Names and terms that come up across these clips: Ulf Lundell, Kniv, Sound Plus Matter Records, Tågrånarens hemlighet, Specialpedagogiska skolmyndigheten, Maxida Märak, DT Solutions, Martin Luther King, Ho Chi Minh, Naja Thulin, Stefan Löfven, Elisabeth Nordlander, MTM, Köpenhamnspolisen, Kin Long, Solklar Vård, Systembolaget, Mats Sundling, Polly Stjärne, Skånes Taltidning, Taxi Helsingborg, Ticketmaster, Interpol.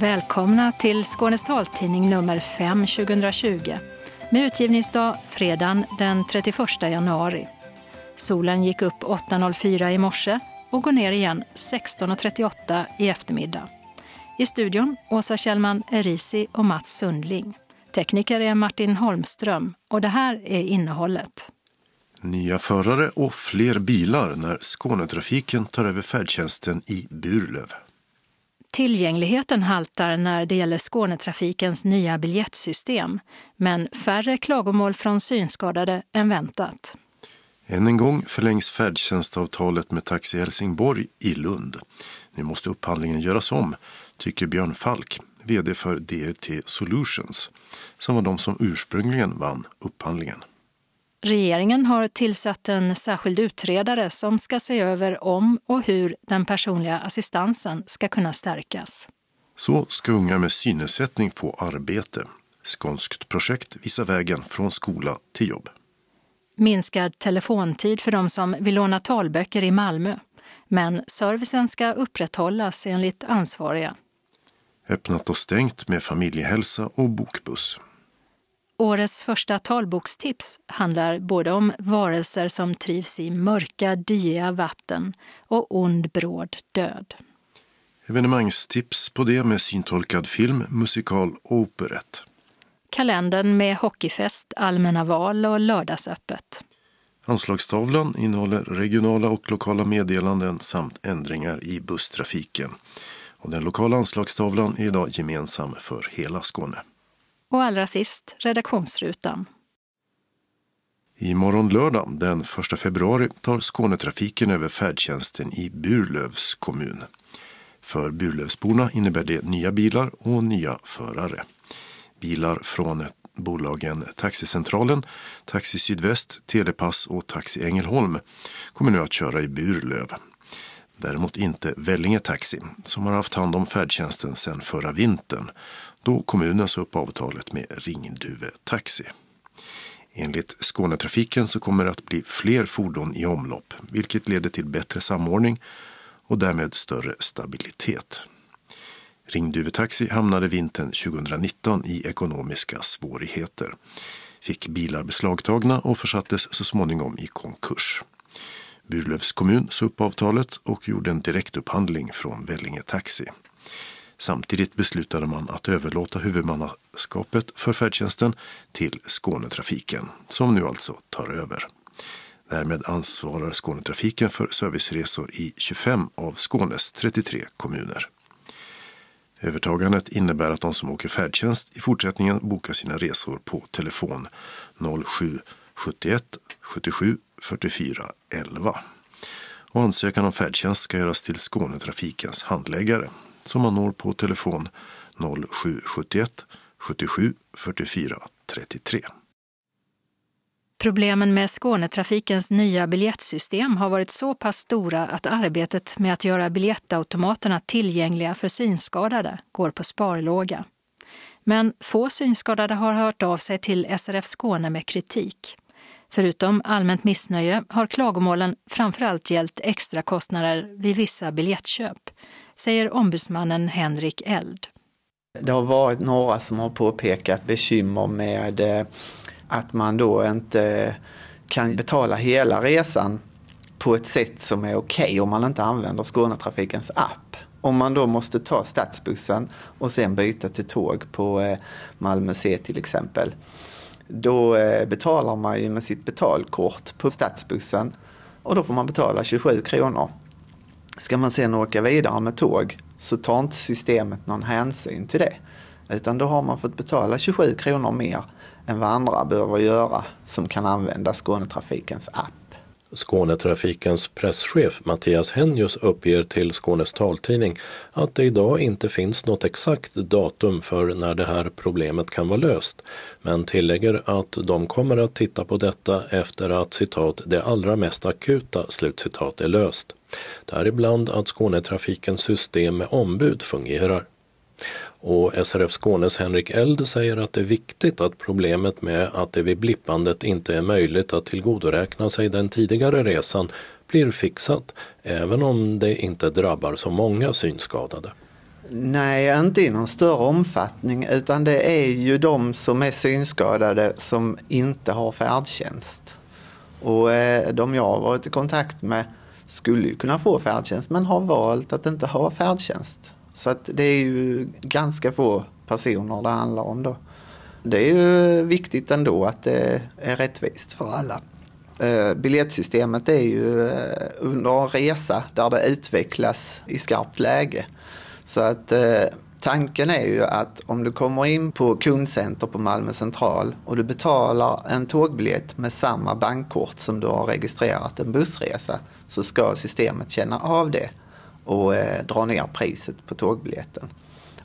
Välkomna till Skånes Taltidning nummer 5 2020 med utgivningsdag fredagen den 31 januari. Solen gick upp 8.04 i morse och går ner igen 16.38 i eftermiddag. I studion Åsa Kjellman, Erisi och Mats Sundling. Tekniker är Martin Holmström och det här är innehållet. Nya förare och fler bilar när Skånetrafiken tar över färdtjänsten i Burlöv. Tillgängligheten haltar när det gäller Skånetrafikens nya biljettsystem, men färre klagomål från synskadade än väntat. Än en gång förlängs färdtjänstavtalet med Taxi Helsingborg i Lund. Nu måste upphandlingen göras om, tycker Björn Falk, vd för DT Solutions, som var de som ursprungligen vann upphandlingen. Regeringen har tillsatt en särskild utredare som ska se över om och hur den personliga assistansen ska kunna stärkas. Så ska unga med synnedsättning få arbete. Skånskt projekt visar vägen från skola till jobb. Minskad telefontid för de som vill låna talböcker i Malmö. Men servicen ska upprätthållas enligt ansvariga. Öppnat och stängt med familjehälsa och bokbuss. Årets första talbokstips handlar både om varelser som trivs i mörka, dyiga vatten och ond, bråd död. Evenemangstips på det med syntolkad film, musikal och operett. Kalendern med hockeyfest, allmänna val och lördagsöppet. Anslagstavlan innehåller regionala och lokala meddelanden samt ändringar i busstrafiken. Och den lokala anslagstavlan är idag gemensam för hela Skåne. Och allra sist, redaktionsrutan. Imorgon lördag den 1 februari tar Skånetrafiken över färdtjänsten i Burlövs kommun. För Burlövsborna innebär det nya bilar och nya förare. Bilar från bolagen Taxicentralen, Taxi Sydväst, Telepass och Taxi Ängelholm kommer nu att köra i Burlöv. Däremot inte Vällinge Taxi som har haft hand om färdtjänsten sedan förra vintern då kommunen sa upp avtalet med Ringduve Taxi. Enligt Skånetrafiken så kommer det att bli fler fordon i omlopp vilket leder till bättre samordning och därmed större stabilitet. Ringduve Taxi hamnade vintern 2019 i ekonomiska svårigheter, fick bilar beslagtagna och försattes så småningom i konkurs. Burlövs kommun sa upp avtalet och gjorde en direktupphandling från Vällinge Taxi. Samtidigt beslutade man att överlåta huvudmannaskapet för färdtjänsten till Skånetrafiken, som nu alltså tar över. Därmed ansvarar Skånetrafiken för serviceresor i 25 av Skånes 33 kommuner. Övertagandet innebär att de som åker färdtjänst i fortsättningen bokar sina resor på telefon 07 71 77 44 11. Och ansökan om färdtjänst ska göras till Skånetrafikens handläggare som man når på telefon 0771 77 44 33. Problemen med Skånetrafikens nya biljettsystem har varit så pass stora att arbetet med att göra biljettautomaterna tillgängliga för synskadade går på sparlåga. Men få synskadade har hört av sig till SRF Skåne med kritik. Förutom allmänt missnöje har klagomålen framförallt gällt extra kostnader vid vissa biljettköp, säger ombudsmannen Henrik Eld. Det har varit några som har påpekat bekymmer med att man då inte kan betala hela resan på ett sätt som är okej om man inte använder Skånetrafikens app. Om man då måste ta stadsbussen och sen byta till tåg på Malmö C till exempel. Då betalar man ju med sitt betalkort på stadsbussen och då får man betala 27 kronor. Ska man sen åka vidare med tåg så tar inte systemet någon hänsyn till det. Utan då har man fått betala 27 kronor mer än vad andra behöver göra som kan använda Skånetrafikens app. Skånetrafikens presschef Mattias Hennius uppger till Skånes Taltidning att det idag inte finns något exakt datum för när det här problemet kan vara löst, men tillägger att de kommer att titta på detta efter att citat det allra mest akuta slutcitat är löst. Däribland att Skånetrafikens system med ombud fungerar. Och SRF Skånes Henrik Eld säger att det är viktigt att problemet med att det vid blippandet inte är möjligt att tillgodoräkna sig den tidigare resan blir fixat även om det inte drabbar så många synskadade. Nej, inte i någon större omfattning, utan det är ju de som är synskadade som inte har färdtjänst. Och de jag har varit i kontakt med skulle ju kunna få färdtjänst, men har valt att inte ha färdtjänst. Så att det är ju ganska få personer det handlar om då. Det är ju viktigt ändå att det är rättvist för alla. Biljettsystemet är ju under en resa där det utvecklas i skarpt läge. Så att tanken är ju att om du kommer in på kundcenter på Malmö central och du betalar en tågbiljett med samma bankkort som du har registrerat en bussresa, så ska systemet känna av det och dra ner priset på tågbiljetten.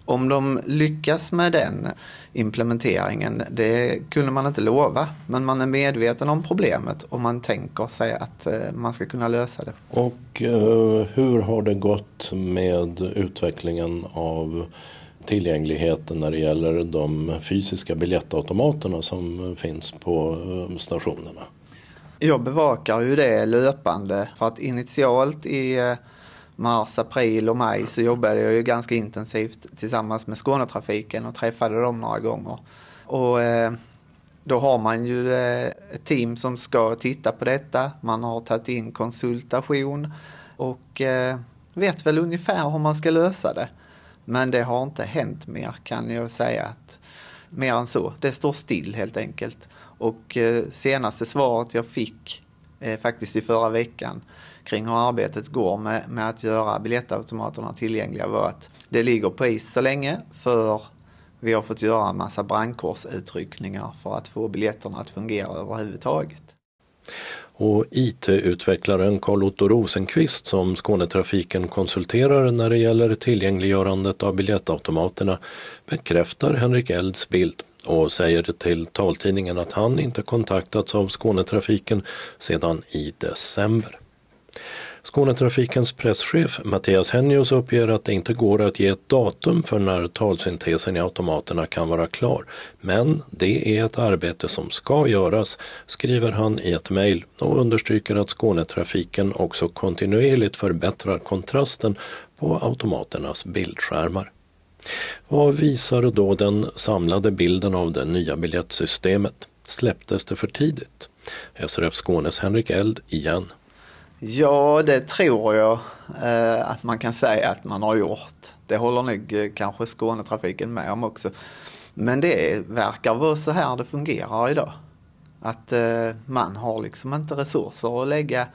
Om de lyckas med den implementeringen, det kunde man inte lova. Men man är medveten om problemet och man tänker sig att man ska kunna lösa det. Och hur har det gått med utvecklingen av tillgängligheten när det gäller de fysiska biljettautomaterna som finns på stationerna? Jag bevakar ju det löpande, för att initialt i mars, april och maj så jobbade jag ju ganska intensivt tillsammans med Skånetrafiken och träffade dem några gånger. Och då har man ju ett team som ska titta på detta. Man har tagit in konsultation och vet väl ungefär hur man ska lösa det. Men det har inte hänt mer, kan jag säga. Att mer än så. Det står still helt enkelt. Och senaste svaret jag fick faktiskt i förra veckan kring hur arbetet går med att göra biljettautomaterna tillgängliga var att det ligger på is så länge, för vi har fått göra en massa brandkårsutryckningar för att få biljetterna att fungera överhuvudtaget. Och IT-utvecklaren Carl-Otto Rosenqvist, som Skånetrafiken konsulterar när det gäller tillgängliggörandet av biljettautomaterna, bekräftar Henrik Elds bild och säger till Taltidningen att han inte kontaktats av Skånetrafiken sedan i december. Skånetrafikens presschef Mattias Hennius uppger att det inte går att ge ett datum för när talsyntesen i automaterna kan vara klar. Men det är ett arbete som ska göras, skriver han i ett mejl, och understryker att Skånetrafiken också kontinuerligt förbättrar kontrasten på automaternas bildskärmar. Vad visar då den samlade bilden av det nya biljettsystemet? Släpptes det för tidigt? SRF Skånes Henrik Eld igen. Ja, det tror jag att man kan säga att man har gjort. Det håller nog kanske Skånetrafiken med om också. Men det verkar vara så här det fungerar idag. Att man har liksom inte resurser att lägga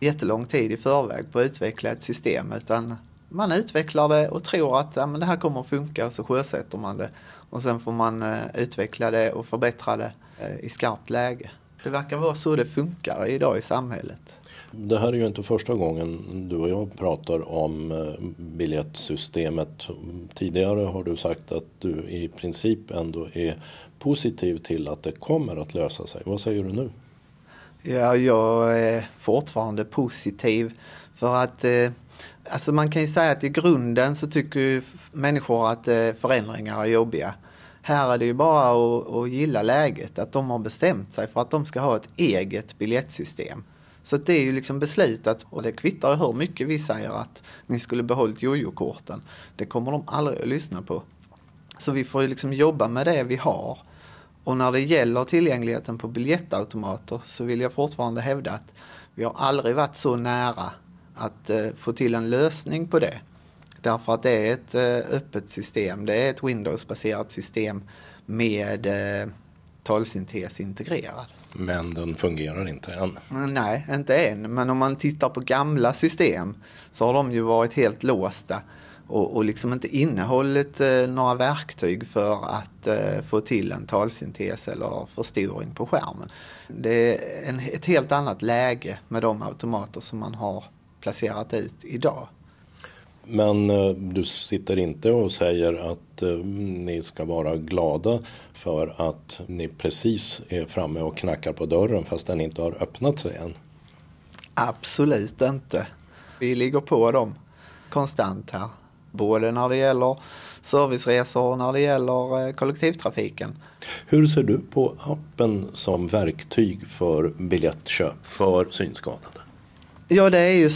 jättelång tid i förväg på att utveckla ett system. Utan man utvecklar det och tror att ja, men det här kommer att funka, och så sjösätter man det. Och sen får man utveckla det och förbättra det i skarpt läge. Det verkar vara så det funkar idag i samhället. Det här är ju inte första gången du och jag pratar om biljettsystemet. Tidigare har du sagt att du i princip ändå är positiv till att det kommer att lösa sig. Vad säger du nu? Ja, jag är fortfarande positiv, för att alltså man kan ju säga att i grunden så tycker ju människor att förändringar är jobbiga. Här är det ju bara att gilla läget, att de har bestämt sig för att de ska ha ett eget biljettsystem. Så det är ju liksom beslutat, och det kvittar hur mycket vi säger att ni skulle behållit jojo-korten. Det kommer de aldrig att lyssna på. Så vi får ju liksom jobba med det vi har. Och när det gäller tillgängligheten på biljettautomater så vill jag fortfarande hävda att vi har aldrig varit så nära att få till en lösning på det. Därför att det är ett öppet system, det är ett Windows-baserat system med talsyntes integrerad. Men den fungerar inte än. Nej, inte än. Men om man tittar på gamla system så har de ju varit helt låsta och liksom inte innehållit några verktyg för att få till en talsyntes eller förstoring på skärmen. Det är ett helt annat läge med de automater som man har placerat ut idag. Men du sitter inte och säger att ni ska vara glada för att ni precis är framme och knackar på dörren fast den inte har öppnat sig än? Absolut inte. Vi ligger på dem konstant här. Både när det gäller serviceresor och när det gäller kollektivtrafiken. Hur ser du på appen som verktyg för biljettköp för synskadade? Ja, det är ju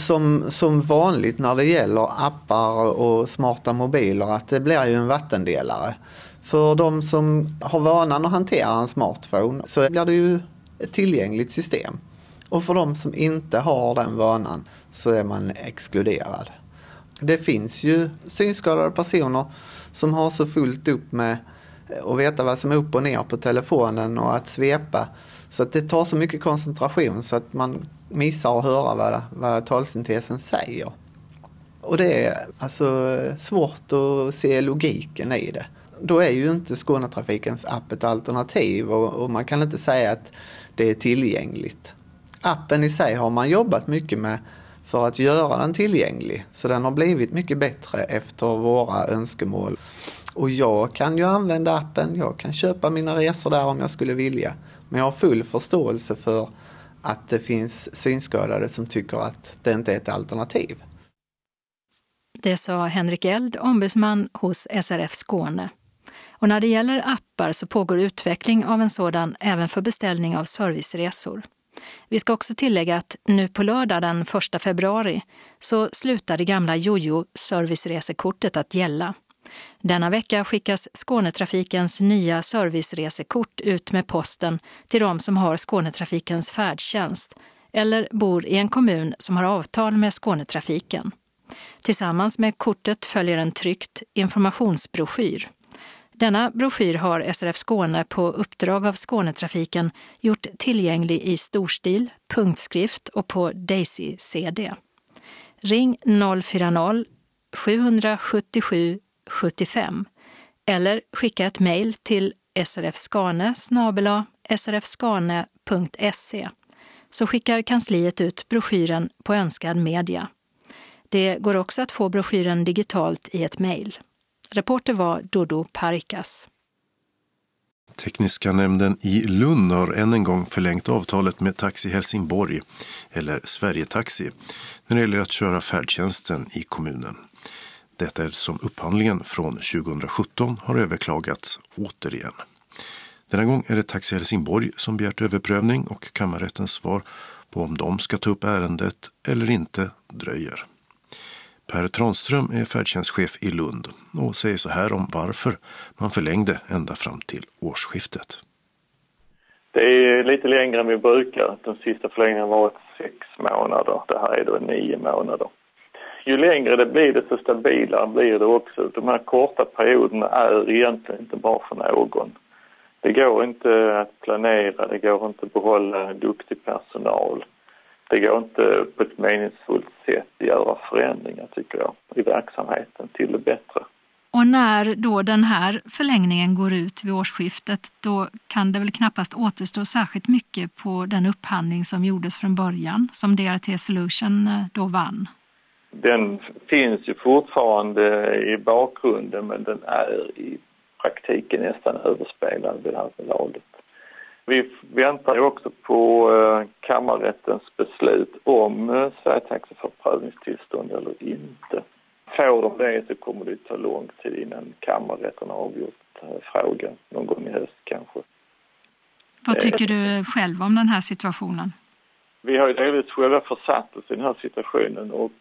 som vanligt när det gäller appar och smarta mobiler att det blir ju en vattendelare. För de som har vanan att hantera en smartphone så blir det ju ett tillgängligt system. Och för de som inte har den vanan så är man exkluderad. Det finns ju synskadade personer som har så fullt upp med att veta vad som är upp och ner på telefonen och att svepa. Så att det tar så mycket koncentration så att man missar att höra vad talsyntesen säger. Och det är alltså svårt att se logiken i det. Då är ju inte Skånetrafikens app ett alternativ och man kan inte säga att det är tillgängligt. Appen i sig har man jobbat mycket med för att göra den tillgänglig. Så den har blivit mycket bättre efter våra önskemål. Och jag kan ju använda appen, jag kan köpa mina resor där om jag skulle vilja. Men jag har full förståelse för att det finns synskadade som tycker att det inte är ett alternativ. Det sa Henrik Eld, ombudsman hos SRF Skåne. Och när det gäller appar så pågår utveckling av en sådan även för beställning av serviceresor. Vi ska också tillägga att nu på lördag den 1 februari så slutar det gamla Jojo-serviceresekortet att gälla. Denna vecka skickas Skånetrafikens nya serviceresekort ut med posten till de som har Skånetrafikens färdtjänst eller bor i en kommun som har avtal med Skånetrafiken. Tillsammans med kortet följer en tryckt informationsbroschyr. Denna broschyr har SRF Skåne på uppdrag av Skånetrafiken gjort tillgänglig i storstil, punktskrift och på Daisy-CD. Ring 040 777 75 eller skicka ett mejl till srfskane@srfskane.se så skickar kansliet ut broschyren på önskad media. Det går också att få broschyren digitalt i ett mejl. Reporter var Dodo Parikas. Tekniska nämnden i Lund har än en gång förlängt avtalet med Taxi Helsingborg, eller Sverige Taxi, när det gäller att köra färdtjänsten i kommunen. Detta är som upphandlingen från 2017 har överklagats återigen. Denna gång är det Taxi Helsingborg som begärt överprövning och kammarrättens svar på om de ska ta upp ärendet eller inte dröjer. Per Tranström är färdtjänstchef i Lund och säger så här om varför man förlängde ända fram till årsskiftet. Det är lite längre än vi brukar. Den sista förlängningen var 6 månader. Det här är då 9 månader. Ju längre det blir, desto stabilare blir det också. De här korta perioderna är egentligen inte bra för någon. Det går inte att planera, det går inte att behålla duktig personal. Det går inte på ett meningsfullt sätt att göra förändringar, tycker jag, i verksamheten till det bättre. Och när då den här förlängningen går ut vid årsskiftet, då kan det väl knappast återstå särskilt mycket på den upphandling som gjordes från början, som DT Solutions då vann? Den finns ju fortfarande i bakgrunden, men den är i praktiken nästan överspelad vid det här laget. Vi väntar också på kammarrättens beslut om Sverige Taxi för prövningstillstånd eller inte. Får de det så kommer det ta lång tid innan kammarrätten har avgjort frågan, någon gång i höst kanske. Vad tycker du själv om den här situationen? Vi har ju delvis själva försatt oss i den här situationen och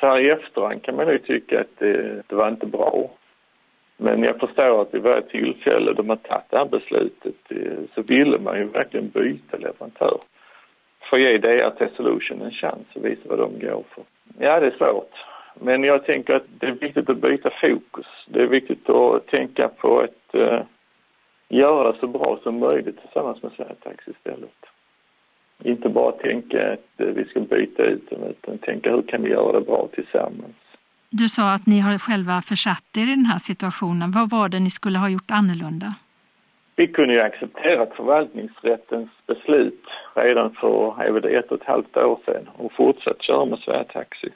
så här i efterhand kan man ju tycka att det var inte bra. Men jag förstår att i varje tillfälle då man tagit det här beslutet så ville man ju verkligen byta leverantör. För att ge DT Solutions en chans och visa vad de går för. Ja, det är svårt. Men jag tänker att det är viktigt att byta fokus. Det är viktigt att tänka på att göra det så bra som möjligt tillsammans med Sverige Taxi istället. Inte bara tänka att vi ska byta ut dem, utan tänka hur kan vi göra det bra tillsammans. Du sa att ni har själva försatt er i den här situationen. Vad var det ni skulle ha gjort annorlunda? Vi kunde ju acceptera förvaltningsrättens beslut redan för 1,5 år sedan och fortsatt köra med Sverige Taxi.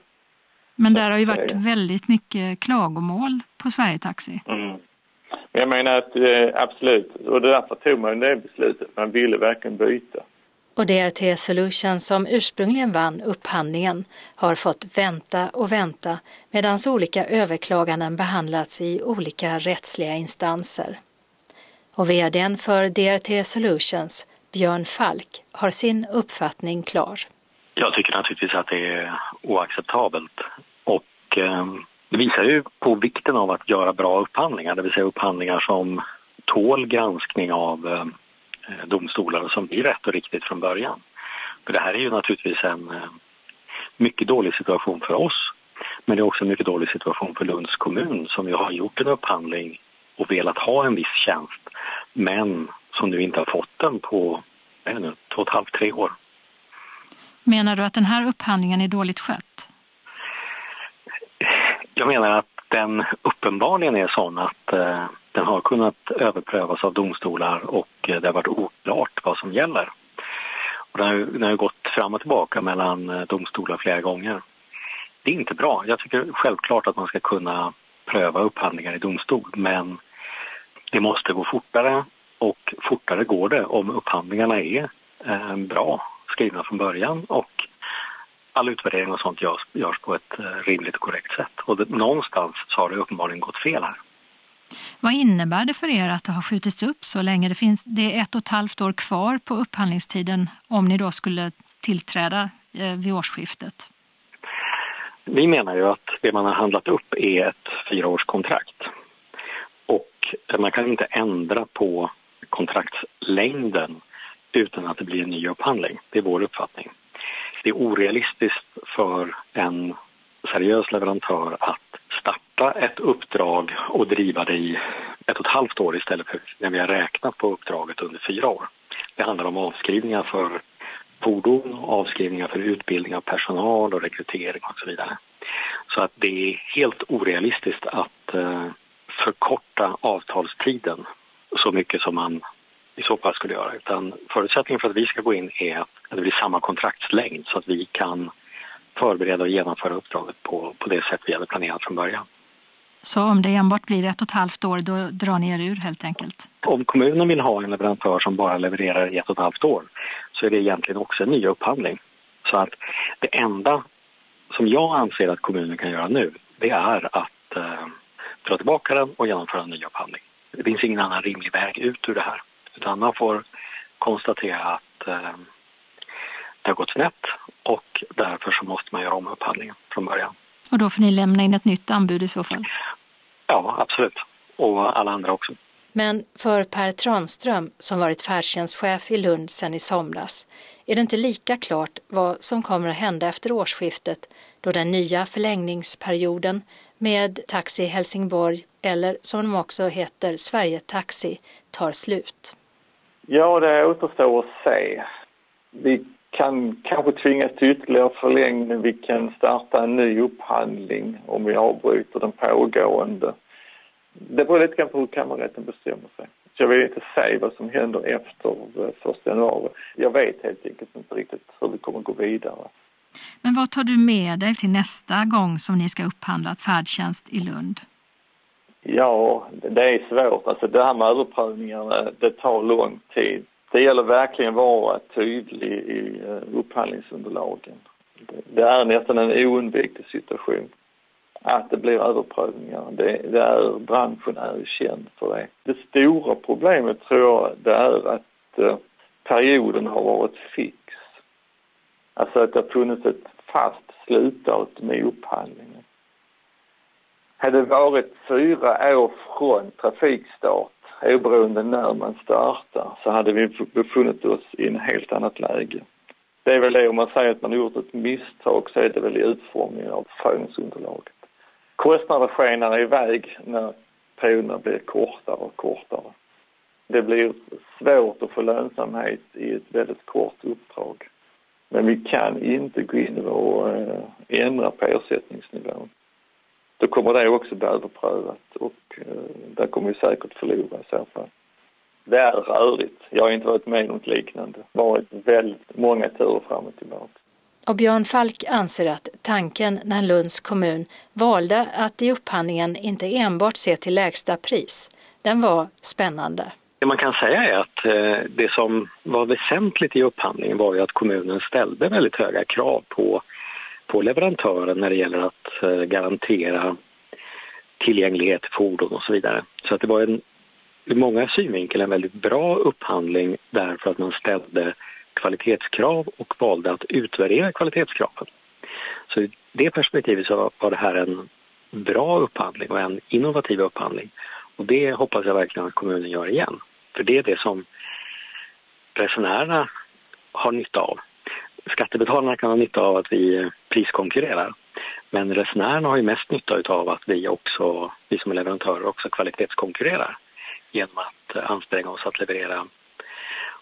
Men där har ju varit väldigt mycket klagomål på Sverige Taxi. Mm. Men jag menar att absolut, och därför tog man det beslutet. Man ville verkligen byta. Och DT Solutions som ursprungligen vann upphandlingen har fått vänta och vänta medan olika överklaganden behandlats i olika rättsliga instanser. Och vdn för DT Solutions, Björn Falk, har sin uppfattning klar. Jag tycker naturligtvis att det är oacceptabelt, och det visar ju på vikten av att göra bra upphandlingar, det vill säga upphandlingar som tål granskning av domstolar och som blir rätt och riktigt från början. För det här är ju naturligtvis en mycket dålig situation för oss, men det är också en mycket dålig situation för Lunds kommun som ju har gjort en upphandling och velat ha en viss tjänst, men som nu inte har fått den på 2,5-3 år. Menar du att den här upphandlingen är dåligt skött? Jag menar att den uppenbarligen är sån att den har kunnat överprövas av domstolar och det har varit oklart vad som gäller. Och den har gått fram och tillbaka mellan domstolar flera gånger. Det är inte bra. Jag tycker självklart att man ska kunna pröva upphandlingar i domstol, men det måste gå fortare, och fortare går det om upphandlingarna är bra skrivna från början och all utvärdering och sånt görs på ett rimligt och korrekt sätt. Och någonstans så har det uppenbarligen gått fel här. Vad innebär det för er att det har skjutits upp så länge? Det är 1,5 år kvar på upphandlingstiden om ni då skulle tillträda vid årsskiftet. Vi menar ju att det man har handlat upp är ett 4-årskontrakt. Och man kan inte ändra på kontraktslängden utan att det blir en ny upphandling. Det är vår uppfattning. Det är orealistiskt för en seriös leverantör att starta ett uppdrag och driva det i 1,5 år istället för när vi har räknat på uppdraget under 4 år. Det handlar om avskrivningar för fordon, avskrivningar för utbildning av personal och rekrytering och så vidare. Så att det är helt orealistiskt att förkorta avtalstiden så mycket som man i så fall skulle göra, utan förutsättningen för att vi ska gå in är att det blir samma kontraktslängd så att vi kan förbereda och genomföra uppdraget på det sätt vi hade planerat från början. Så om det enbart blir 1,5 år, då drar ni er ur helt enkelt? Om kommunen vill ha en leverantör som bara levererar i 1,5 år så är det egentligen också en ny upphandling. Så att det enda som jag anser att kommunen kan göra nu, det är att dra tillbaka den och genomföra en ny upphandling. Det finns ingen annan rimlig väg ut ur det här. Utan man får konstatera att det har gått snett och därför så måste man göra om upphandlingen från början. Och då får ni lämna in ett nytt anbud i så fall? Ja, absolut. Och alla andra också. Men för Per Tranström, som varit färdtjänstchef i Lund sedan i somras, är det inte lika klart vad som kommer att hända efter årsskiftet, då den nya förlängningsperioden med Taxi Helsingborg, eller som de också heter Sverige Taxi, tar slut. Ja, det återstår att se. Vi kan kanske tvingas till ytterligare förlängning. Vi kan starta en ny upphandling om vi avbryter den pågående. Det beror lite grann på hur kammarrätten bestämmer sig. Så jag vill inte säga vad som händer efter 1 januari. Jag vet helt enkelt inte riktigt hur vi kommer att gå vidare. Men vad tar du med dig till nästa gång som ni ska upphandla färdtjänst i Lund? Ja, det är svårt. Alltså det här med överprövningarna, det tar lång tid. Det gäller verkligen att vara tydlig i upphandlingsunderlagen. Det är nästan en oundviklig situation att det blir överprövningar. Branschen är känd för det. Det stora problemet tror jag det är att perioden har varit fix. Alltså att det har funnits ett fast slutdatum i upphandlingen. Hade det varit 4 år från trafikstart, oberoende när man startar, så hade vi befunnit oss i en helt annat läge. Det är väl det, om man säger att man har gjort ett misstag, så är det väl i utformningen av förfrågningsunderlaget. Kostnader skenar iväg när perioderna blir kortare och kortare. Det blir svårt att få lönsamhet i ett väldigt kort uppdrag. Men vi kan inte gå in och ändra på ersättningsnivån. Då kommer det också bli överprövat och där kommer vi säkert förlora i så fall. Det är rörigt. Jag har inte varit med i något liknande. Det har varit väldigt många turer fram och tillbaka. Och Björn Falk anser att tanken när Lunds kommun valde att i upphandlingen inte enbart se till lägsta pris, den var spännande. Det man kan säga är att det som var väsentligt i upphandlingen var ju att kommunen ställde väldigt höga krav på leverantören när det gäller att garantera tillgänglighet till fordon och så vidare. Så att det var ur många synvinkel en väldigt bra upphandling därför att man ställde kvalitetskrav och valde att utvärdera kvalitetskraven. Så i det perspektivet så var det här en bra upphandling och en innovativ upphandling. Och det hoppas jag verkligen att kommunen gör igen. För det är det som resenärerna har nytta av. Skattebetalarna kan ha nytta av att vi priskonkurrerar. Men resenärerna har ju mest nytta av att vi som leverantörer också kvalitetskonkurrerar. Genom att anstränga oss att leverera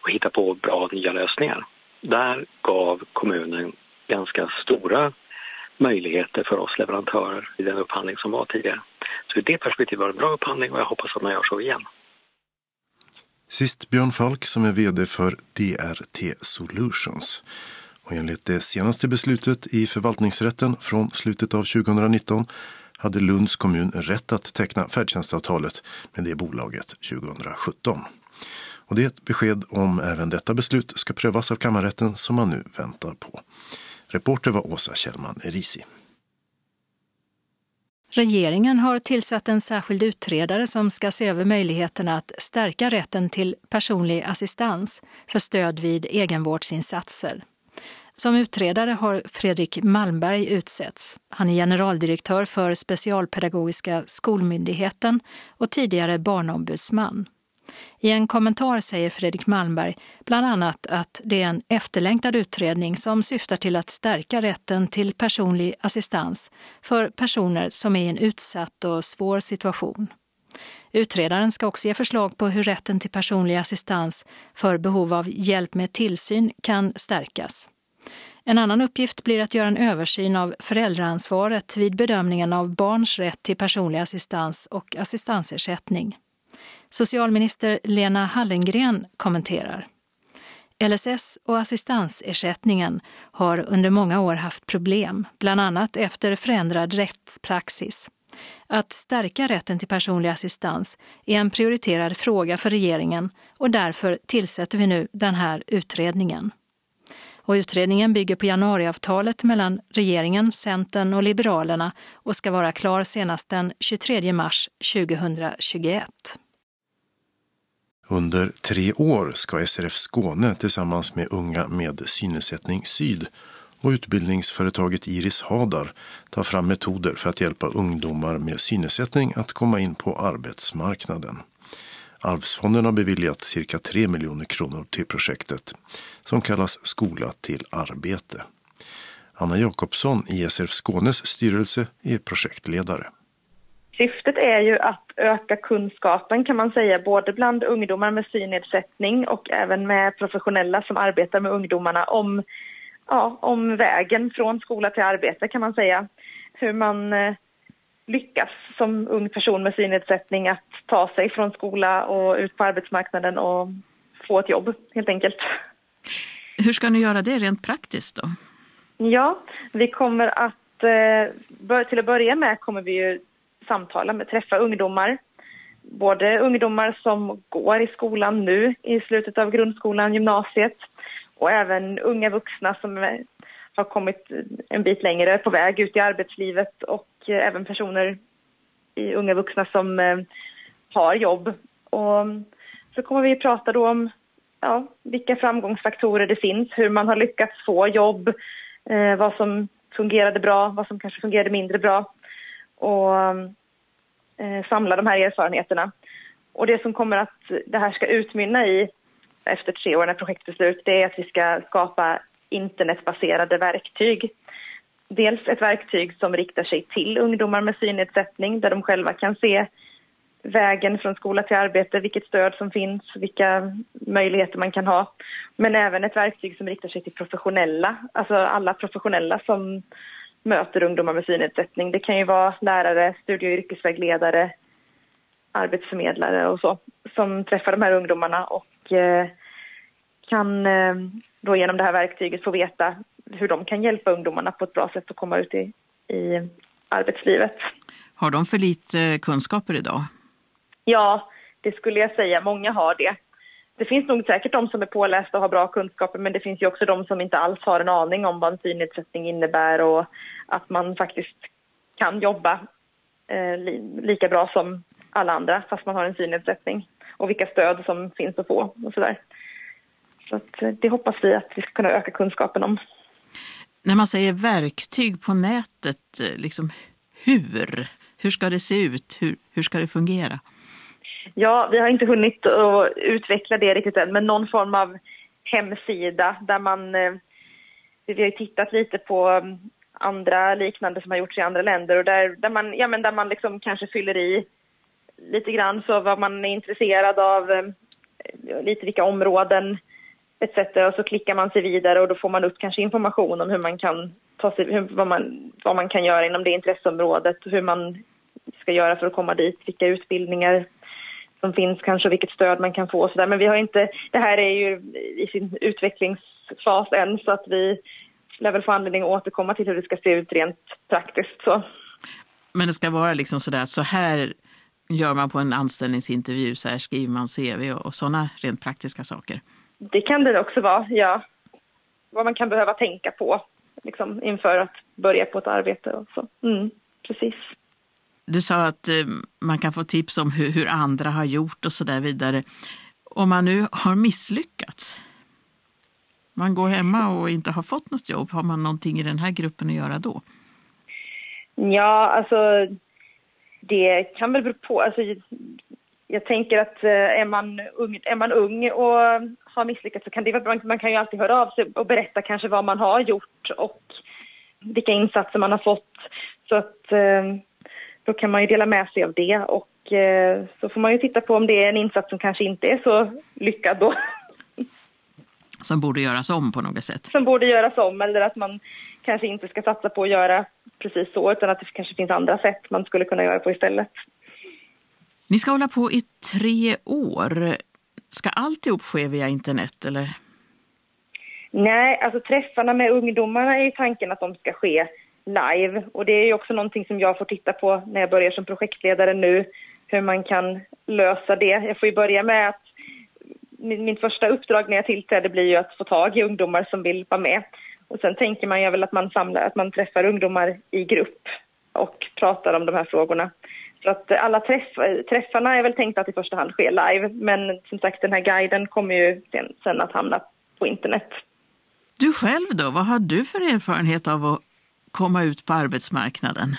och hitta på bra nya lösningar. Där gav kommunen ganska stora möjligheter för oss leverantörer i den upphandling som var tidigare. Så i det perspektivet var det en bra upphandling och jag hoppas att man gör så igen. Sist Björn Falk som är vd för DT Solutions. Och enligt det senaste beslutet i förvaltningsrätten från slutet av 2019 hade Lunds kommun rätt att teckna färdtjänstavtalet med det bolaget 2017. Och det är ett besked om även detta beslut ska prövas av kammarrätten som man nu väntar på. Reporter var Åsa Kjellman, Erisi. Regeringen har tillsatt en särskild utredare som ska se över möjligheterna att stärka rätten till personlig assistans för stöd vid egenvårdsinsatser. Som utredare har Fredrik Malmberg utsetts. Han är generaldirektör för Specialpedagogiska skolmyndigheten och tidigare barnombudsman. I en kommentar säger Fredrik Malmberg bland annat att det är en efterlängtad utredning som syftar till att stärka rätten till personlig assistans för personer som är i en utsatt och svår situation. Utredaren ska också ge förslag på hur rätten till personlig assistans för behov av hjälp med tillsyn kan stärkas. En annan uppgift blir att göra en översyn av föräldraansvaret vid bedömningen av barns rätt till personlig assistans och assistansersättning. Socialminister Lena Hallengren kommenterar. LSS och assistansersättningen har under många år haft problem, bland annat efter förändrad rättspraxis. Att stärka rätten till personlig assistans är en prioriterad fråga för regeringen och därför tillsätter vi nu den här utredningen. Och utredningen bygger på januariavtalet mellan regeringen, Centern och Liberalerna och ska vara klar senast den 23 mars 2021. Under 3 år ska SRF Skåne tillsammans med Unga med synnedsättning Syd och utbildningsföretaget Iris Hadar ta fram metoder för att hjälpa ungdomar med synnedsättning att komma in på arbetsmarknaden. Arvsfonden har beviljat cirka 3 miljoner kronor till projektet som kallas Skola till arbete. Anna Jakobsson i SRF Skånes styrelse är projektledare. Syftet är ju att öka kunskapen kan man säga både bland ungdomar med synnedsättning och även med professionella som arbetar med ungdomarna om vägen från skola till arbete kan man säga. Hur man lyckas som ung person med synnedsättning att ta sig från skola och ut på arbetsmarknaden och få ett jobb helt enkelt. Hur ska ni göra det rent praktiskt då? Ja, vi kommer att till att börja med kommer vi ju samtala med träffa ungdomar. Både ungdomar som går i skolan nu i slutet av grundskolan, gymnasiet och även unga vuxna som har kommit en bit längre på väg ut i arbetslivet och även personer i unga vuxna som har jobb. Och så kommer vi prata då om vilka framgångsfaktorer det finns, hur man har lyckats få jobb, vad som fungerade bra, vad som kanske fungerade mindre bra och samla de här erfarenheterna. Och det som kommer att det här ska utmynna i efter 3 år när projektbeslut det är att vi ska skapa internetbaserade verktyg. Dels ett verktyg som riktar sig till ungdomar med synnedsättning där de själva kan se vägen från skola till arbete, vilket stöd som finns, vilka möjligheter man kan ha. Men även ett verktyg som riktar sig till professionella, alltså alla professionella som möter ungdomar med synnedsättning. Det kan ju vara lärare, studie- och yrkesvägledare, arbetsförmedlare och så som träffar de här ungdomarna och kan då genom det här verktyget få veta hur de kan hjälpa ungdomarna på ett bra sätt att komma ut i arbetslivet. Har de för lite kunskaper idag? Ja, det skulle jag säga. Många har det. Det finns nog säkert de som är pålästa och har bra kunskaper men det finns ju också de som inte alls har en aning om vad en synnedsättning innebär och att man faktiskt kan jobba lika bra som alla andra fast man har en synnedsättning och vilka stöd som finns att få och sådär. Så att det hoppas vi att vi ska kunna öka kunskapen om. När man säger verktyg på nätet, liksom hur ska det se ut? Hur ska det fungera? Ja, vi har inte hunnit att utveckla det riktigt än, men någon form av hemsida där vi har ju tittat lite på andra liknande som har gjorts i andra länder, och där man liksom kanske fyller i lite grann så vad man är intresserad av, lite vilka områden etc. Och så klickar man sig vidare och då får man upp kanske information om hur man kan ta sig, vad man kan göra inom det intresseområdet, hur man ska göra för att komma dit, vilka utbildningar som finns kanske, vilket stöd man kan få. Så där. Men vi har inte, det här är ju i sin utvecklingsfas än, så att vi lär väl få anledning att återkomma till hur det ska se ut rent praktiskt. Så. Men det ska vara liksom sådär, så här gör man på en anställningsintervju, så här skriver man CV och sådana rent praktiska saker. Det kan det också vara, ja. Vad man kan behöva tänka på liksom, inför att börja på ett arbete. Och så. Mm, precis. Du sa att man kan få tips om hur andra har gjort och så där vidare. Om man nu har misslyckats, man går hemma och inte har fått något jobb, har man någonting i den här gruppen att göra då? Ja, alltså det kan väl bero på. Alltså, jag tänker att är man ung och har misslyckats så kan det vara, man kan ju alltid höra av sig och berätta kanske vad man har gjort och vilka insatser man har fått. Så att då kan man ju dela med sig av det, och så får man ju titta på om det är en insats som kanske inte är så lyckad då. Som borde göras om på något sätt. Som borde göras om, eller att man kanske inte ska satsa på att göra precis så, utan att det kanske finns andra sätt man skulle kunna göra på istället. Ni ska hålla på i 3 år. Ska alltihop ske via internet eller? Nej, alltså träffarna med ungdomarna är tanken att de ska ske live. Och det är ju också någonting som jag får titta på när jag börjar som projektledare nu. Hur man kan lösa det. Jag får ju börja med att min första uppdrag när jag tillträdde blir ju att få tag i ungdomar som vill vara med. Och sen tänker man ju väl att man träffar ungdomar i grupp och pratar om de här frågorna. Så att alla träffarna är väl tänkt att i första hand ske live. Men som sagt, den här guiden kommer ju sen att hamna på internet. Du själv då, vad har du för erfarenhet av att komma ut på arbetsmarknaden?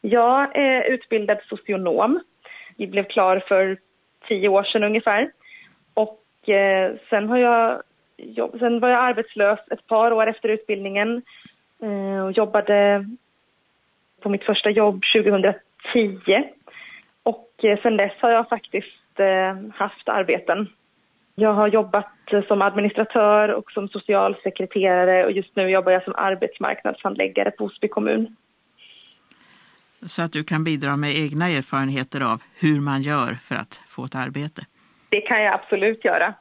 Jag är utbildad socionom. Jag blev klar för 10 år sedan ungefär. Och sen var jag arbetslös ett par år efter utbildningen. Och jobbade på mitt första jobb 2010. Och sen dess har jag faktiskt haft arbeten. Jag har jobbat som administratör och som socialsekreterare, och just nu jobbar jag som arbetsmarknadshandläggare på Osby kommun. Så att du kan bidra med egna erfarenheter av hur man gör för att få ett arbete? Det kan jag absolut göra.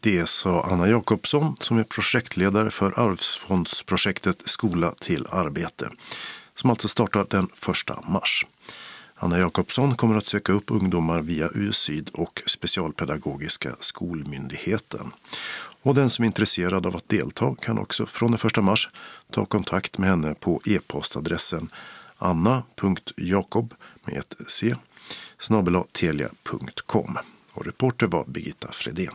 Det sa Anna Jakobsson som är projektledare för Arvsfondsprojektet Skola till arbete, som alltså startar den 1 mars. Anna Jakobsson kommer att söka upp ungdomar via USyd och Specialpedagogiska skolmyndigheten. Och den som är intresserad av att delta kan också från den 1 mars ta kontakt med henne på e-postadressen anna.jakob@telia.com. Och reporter var Birgitta Fredén.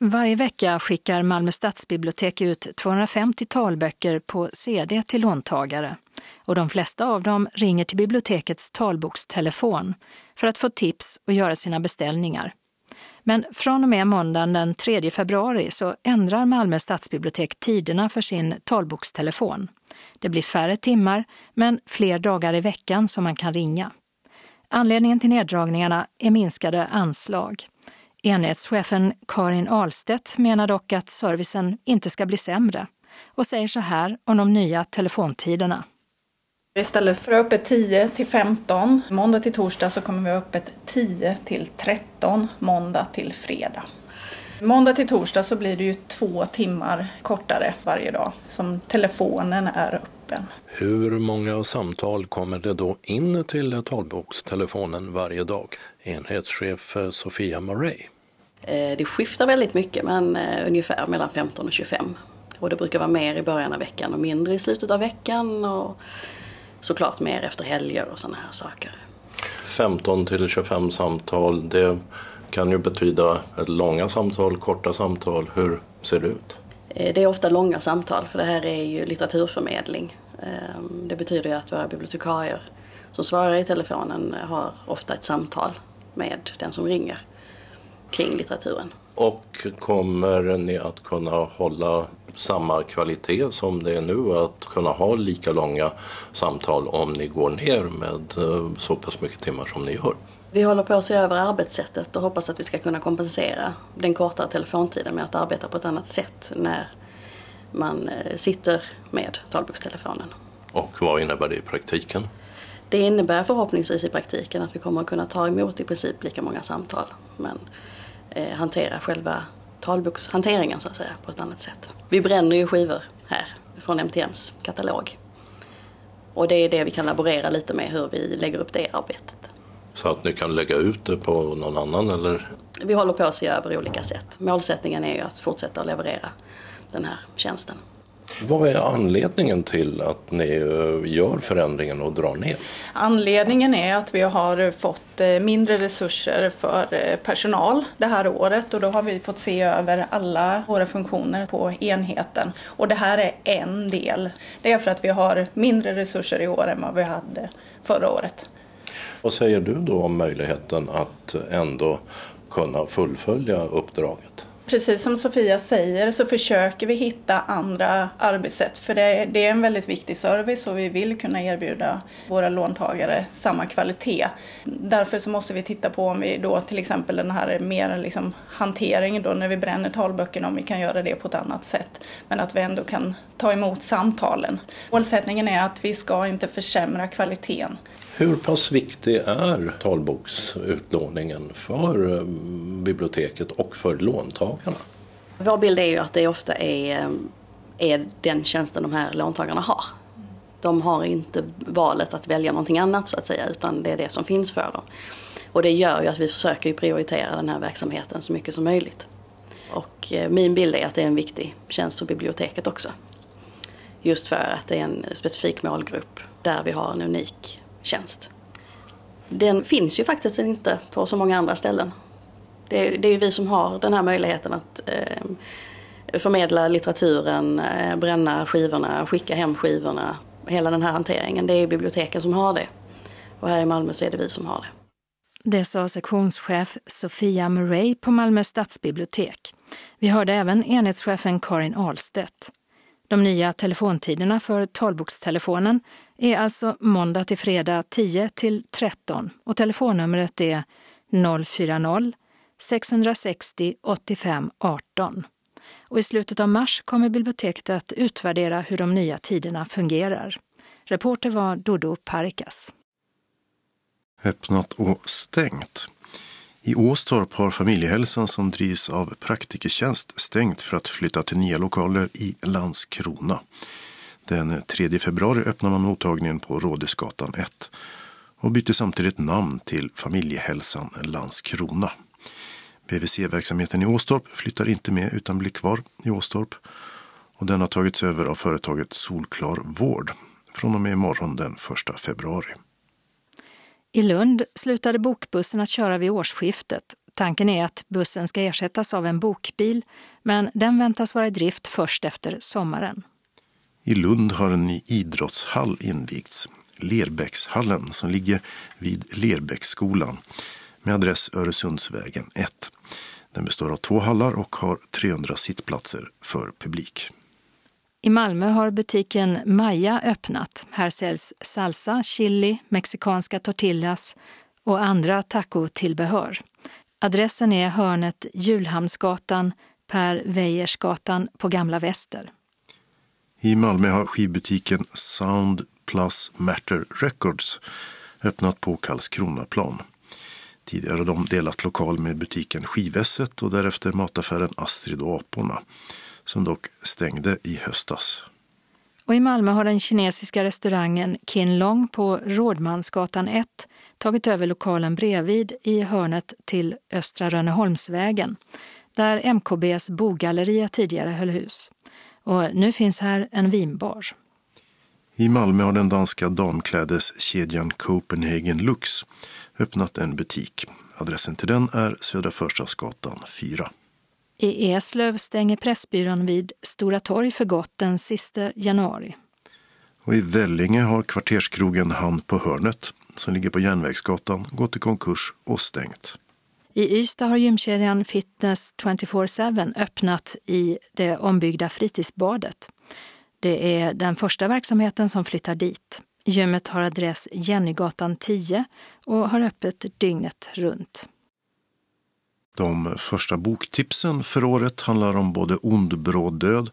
Varje vecka skickar Malmö stadsbibliotek ut 250 talböcker på CD till låntagare. Och de flesta av dem ringer till bibliotekets talbokstelefon för att få tips och göra sina beställningar. Men från och med måndagen den 3 februari så ändrar Malmö stadsbibliotek tiderna för sin talbokstelefon. Det blir färre timmar men fler dagar i veckan som man kan ringa. Anledningen till neddragningarna är minskade anslag. Enhetschefen Karin Ahlstedt menar dock att servicen inte ska bli sämre och säger så här om de nya telefontiderna. Istället för öppet 10 till 15 måndag till torsdag så kommer vi öppet 10 till 13 måndag till fredag. Måndag till torsdag så blir det ju 2 timmar kortare varje dag som telefonen är öppen. Hur många samtal kommer det då in till talbokstelefonen varje dag? Enhetschef Sofia Murray. Det skiftar väldigt mycket, men ungefär mellan 15 och 25. Och det brukar vara mer i början av veckan och mindre i slutet av veckan, och såklart mer efter helger och sådana här saker. 15 till 25 samtal, det kan ju betyda långa samtal, korta samtal. Hur ser det ut? Det är ofta långa samtal, för det här är ju litteraturförmedling. Det betyder ju att våra bibliotekarier som svarar i telefonen har ofta ett samtal med den som ringer kring litteraturen. Och kommer ni att kunna hålla samma kvalitet som det är nu, att kunna ha lika långa samtal om ni går ner med så pass mycket timmar som ni gör? Vi håller på att se över arbetssättet och hoppas att vi ska kunna kompensera den kortare telefontiden med att arbeta på ett annat sätt när man sitter med talbokstelefonen. Och vad innebär det i praktiken? Det innebär förhoppningsvis i praktiken att vi kommer att kunna ta emot i princip lika många samtal, men hantera själva talbokshanteringen så att säga på ett annat sätt. Vi bränner ju skivor här från MTMs katalog. Och det är det vi kan laborera lite med, hur vi lägger upp det arbetet. Så att ni kan lägga ut det på någon annan, eller? Vi håller på att se över olika sätt. Målsättningen är ju att fortsätta att leverera den här tjänsten. Vad är anledningen till att ni gör förändringen och drar ner? Anledningen är att vi har fått mindre resurser för personal det här året, och då har vi fått se över alla våra funktioner på enheten. Och det här är en del. Det är för att vi har mindre resurser i år än vad vi hade förra året. Vad säger du då om möjligheten att ändå kunna fullfölja uppdraget? Precis som Sofia säger så försöker vi hitta andra arbetssätt, för det är en väldigt viktig service och vi vill kunna erbjuda våra låntagare samma kvalitet. Därför så måste vi titta på om vi då till exempel den här mer liksom hanteringen då när vi bränner talböckerna, om vi kan göra det på ett annat sätt. Men att vi ändå kan ta emot samtalen. Målsättningen är att vi ska inte försämra kvaliteten. Hur pass viktig är talboksutlåningen för biblioteket och för låntagarna? Vår bild är ju att det ofta är den tjänsten de här låntagarna har. De har inte valet att välja någonting annat så att säga, utan det är det som finns för dem. Och det gör ju att vi försöker prioritera den här verksamheten så mycket som möjligt. Och min bild är att det är en viktig tjänst för biblioteket också. Just för att det är en specifik målgrupp där vi har en unik tjänst. Den finns ju faktiskt inte på så många andra ställen. Det är ju vi som har den här möjligheten att förmedla litteraturen, bränna skivorna, skicka hem skivorna. Hela den här hanteringen, det är ju biblioteken som har det. Och här i Malmö så är det vi som har det. Det sa sektionschef Sofia Murray på Malmö stadsbibliotek. Vi hörde även enhetschefen Karin Ahlstedt. De nya telefontiderna för talbokstelefonen är alltså måndag till fredag 10 till 13 och telefonnumret är 040 660 85 18. Och i slutet av mars kommer biblioteket att utvärdera hur de nya tiderna fungerar. Reporter var Dodo Parikas. Öppnat och stängt. I Åstorp har familjehälsan som drivs av praktikertjänst stängt för att flytta till nya lokaler i Landskrona. Den 3 februari öppnar man mottagningen på Rådhusgatan 1 och byter samtidigt namn till familjehälsan Landskrona. BVC-verksamheten i Åstorp flyttar inte med utan blir kvar i Åstorp, och den har tagits över av företaget Solklar Vård från och med imorgon den 1 februari. I Lund slutade bokbussen att köra vid årsskiftet. Tanken är att bussen ska ersättas av en bokbil, men den väntas vara i drift först efter sommaren. I Lund har en ny idrottshall invigts, Lerbäckshallen, som ligger vid Lerbäcksskolan med adress Öresundsvägen 1. Den består av 2 hallar och har 300 sittplatser för publik. I Malmö har butiken Maja öppnat. Här säljs salsa, chili, mexikanska tortillas och andra tacotillbehör. Adressen är hörnet Julhamnsgatan, Per Weijersgatan på Gamla Väster. I Malmö har skivbutiken Sound Plus Matter Records öppnat på Karlskronaplan. Tidigare har de delat lokal med butiken Skivesset och därefter mataffären Astrid och Aporna, som dock stängde i höstas. Och i Malmö har den kinesiska restaurangen Kin Long på Rådmansgatan 1 tagit över lokalen bredvid i hörnet till Östra Rönneholmsvägen, där MKBs bogalleria tidigare höll hus. Och nu finns här en vinbar. I Malmö har den danska damklädeskedjan Copenhagen Lux öppnat en butik. Adressen till den är Södra Förstadsgatan 4. I Eslöv stänger pressbyrån vid Stora torg för gott den sista januari. Och i Vällinge har kvarterskrogen Hand på hörnet, som ligger på Järnvägsgatan, gått i konkurs och stängt. I Ystad har gymkedjan Fitness 24/7 öppnat i det ombyggda fritidsbadet. Det är den första verksamheten som flyttar dit. Gymmet har adress Jennygatan 10 och har öppet dygnet runt. De första boktipsen för året handlar om både ond bråd död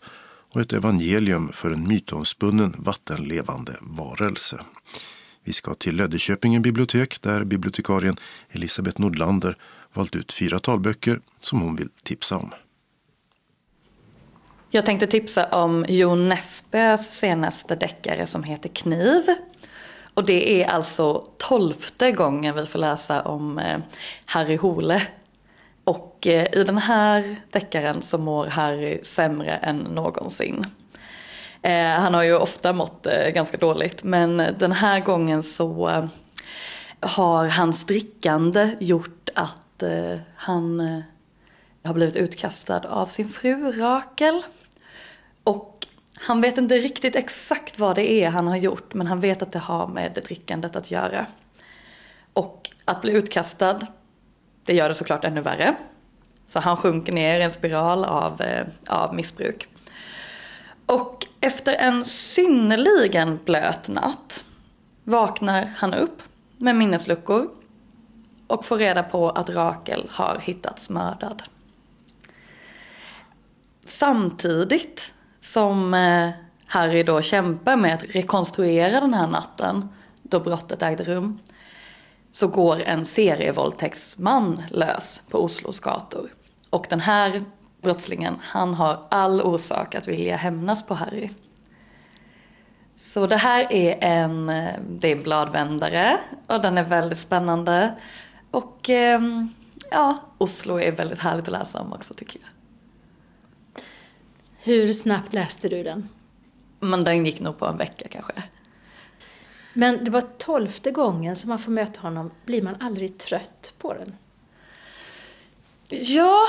och ett evangelium för en mytomspunnen vattenlevande varelse. Vi ska till Löddeköpingen bibliotek där bibliotekarien Elisabeth Nordlander valt ut 4 talböcker som hon vill tipsa om. Jag tänkte tipsa om Jo Nesbøs senaste deckare som heter Kniv. Och det är alltså 12:e gången vi får läsa om Harry Hole. Och i den här deckaren så mår Harry sämre än någonsin. Han har ju ofta mått ganska dåligt, men den här gången så har hans drickande gjort att han har blivit utkastad av sin fru Rakel. Och han vet inte riktigt exakt vad det är han har gjort, men han vet att det har med drickandet att göra. Och att bli utkastad, det gör det såklart ännu värre. Så han sjunker ner i en spiral av missbruk. Och efter en synnerligen blöt natt vaknar han upp med minnesluckor och får reda på att Rakel har hittats mördad. Samtidigt som Harry då kämpar med att rekonstruera den här natten då brottet ägde rum, så går en serievåldtäktsman lös på Oslos gator. Och den här brottslingen, han har all orsak att vilja hämnas på Harry. Så det här är en bladvändare och den är väldigt spännande. Och ja, Oslo är väldigt härligt att läsa om också, tycker jag. Hur snabbt läste du den? Men den gick nog på en vecka kanske. Men det var 12:e gången som man får möta honom. Blir man aldrig trött på den? Ja,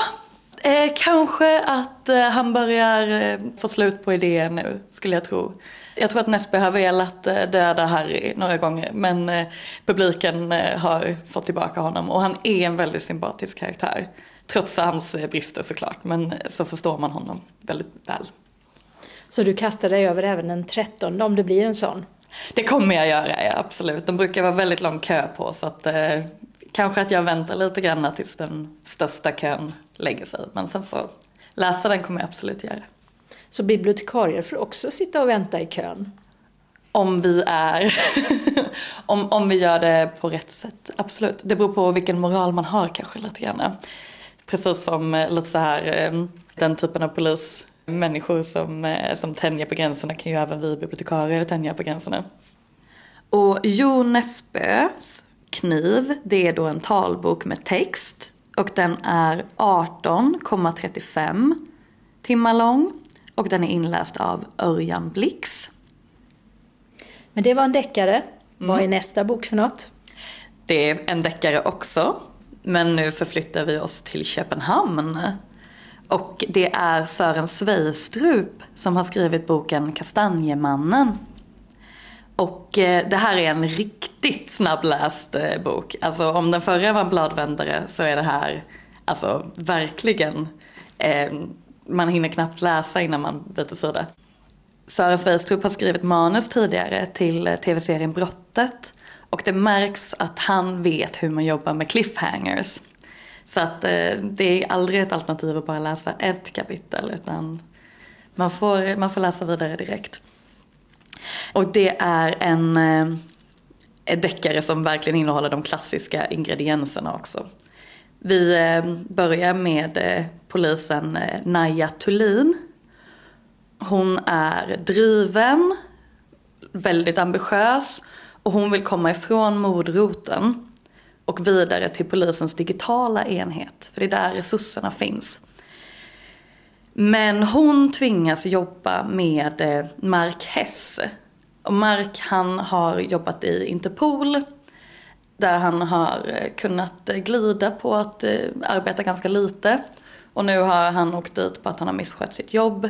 kanske att han börjar få slut på idéer nu, skulle jag tro. Jag tror att Nesbø har velat döda Harry några gånger, men publiken har fått tillbaka honom. Och han är en väldigt sympatisk karaktär, trots hans brister såklart. Men så förstår man honom väldigt väl. Så du kastar dig över även den 13:e om det blir en sån? Det kommer jag göra, ja, absolut. De brukar vara väldigt lång kö på, så att, kanske att jag väntar lite grann tills den största kön lägger sig. Men sen så läsa den kommer jag absolut göra. Så bibliotekarier får också sitta och vänta i kön? Om vi är... om vi gör det på rätt sätt, absolut. Det beror på vilken moral man har kanske lite grann. Precis som lite så här, den typen av polis... Människor som tänjer på gränserna kan ju även vi bibliotekarier tänja på gränserna. Och Jo Nesbøs Kniv, det är då en talbok med text. Och den är 18,35 timmar lång. Och den är inläst av Örjan Blix. Men det var en deckare. Vad är nästa bok för något? Det är en deckare också. Men nu förflyttar vi oss till Köpenhamn. Och det är Sören Sveistrup som har skrivit boken Kastanjemannen. Och det här är en riktigt snabbläst bok. Alltså om den förra var en bladvändare så är det här alltså verkligen... man hinner knappt läsa innan man byter sida. Sören Sveistrup har skrivit manus tidigare till tv-serien Brottet. Och det märks att han vet hur man jobbar med cliffhangers. Så att det är aldrig ett alternativ att bara läsa ett kapitel, utan man får läsa vidare direkt. Och det är en deckare som verkligen innehåller de klassiska ingredienserna också. Vi börjar med polisen Naja Thulin. Hon är driven, väldigt ambitiös och hon vill komma ifrån mordroten. Och vidare till polisens digitala enhet. För det är där resurserna finns. Men hon tvingas jobba med Mark Hess. Och Mark, han har jobbat i Interpol, där han har kunnat glida på att arbeta ganska lite. Och nu har han åkt dit på att han har misskött sitt jobb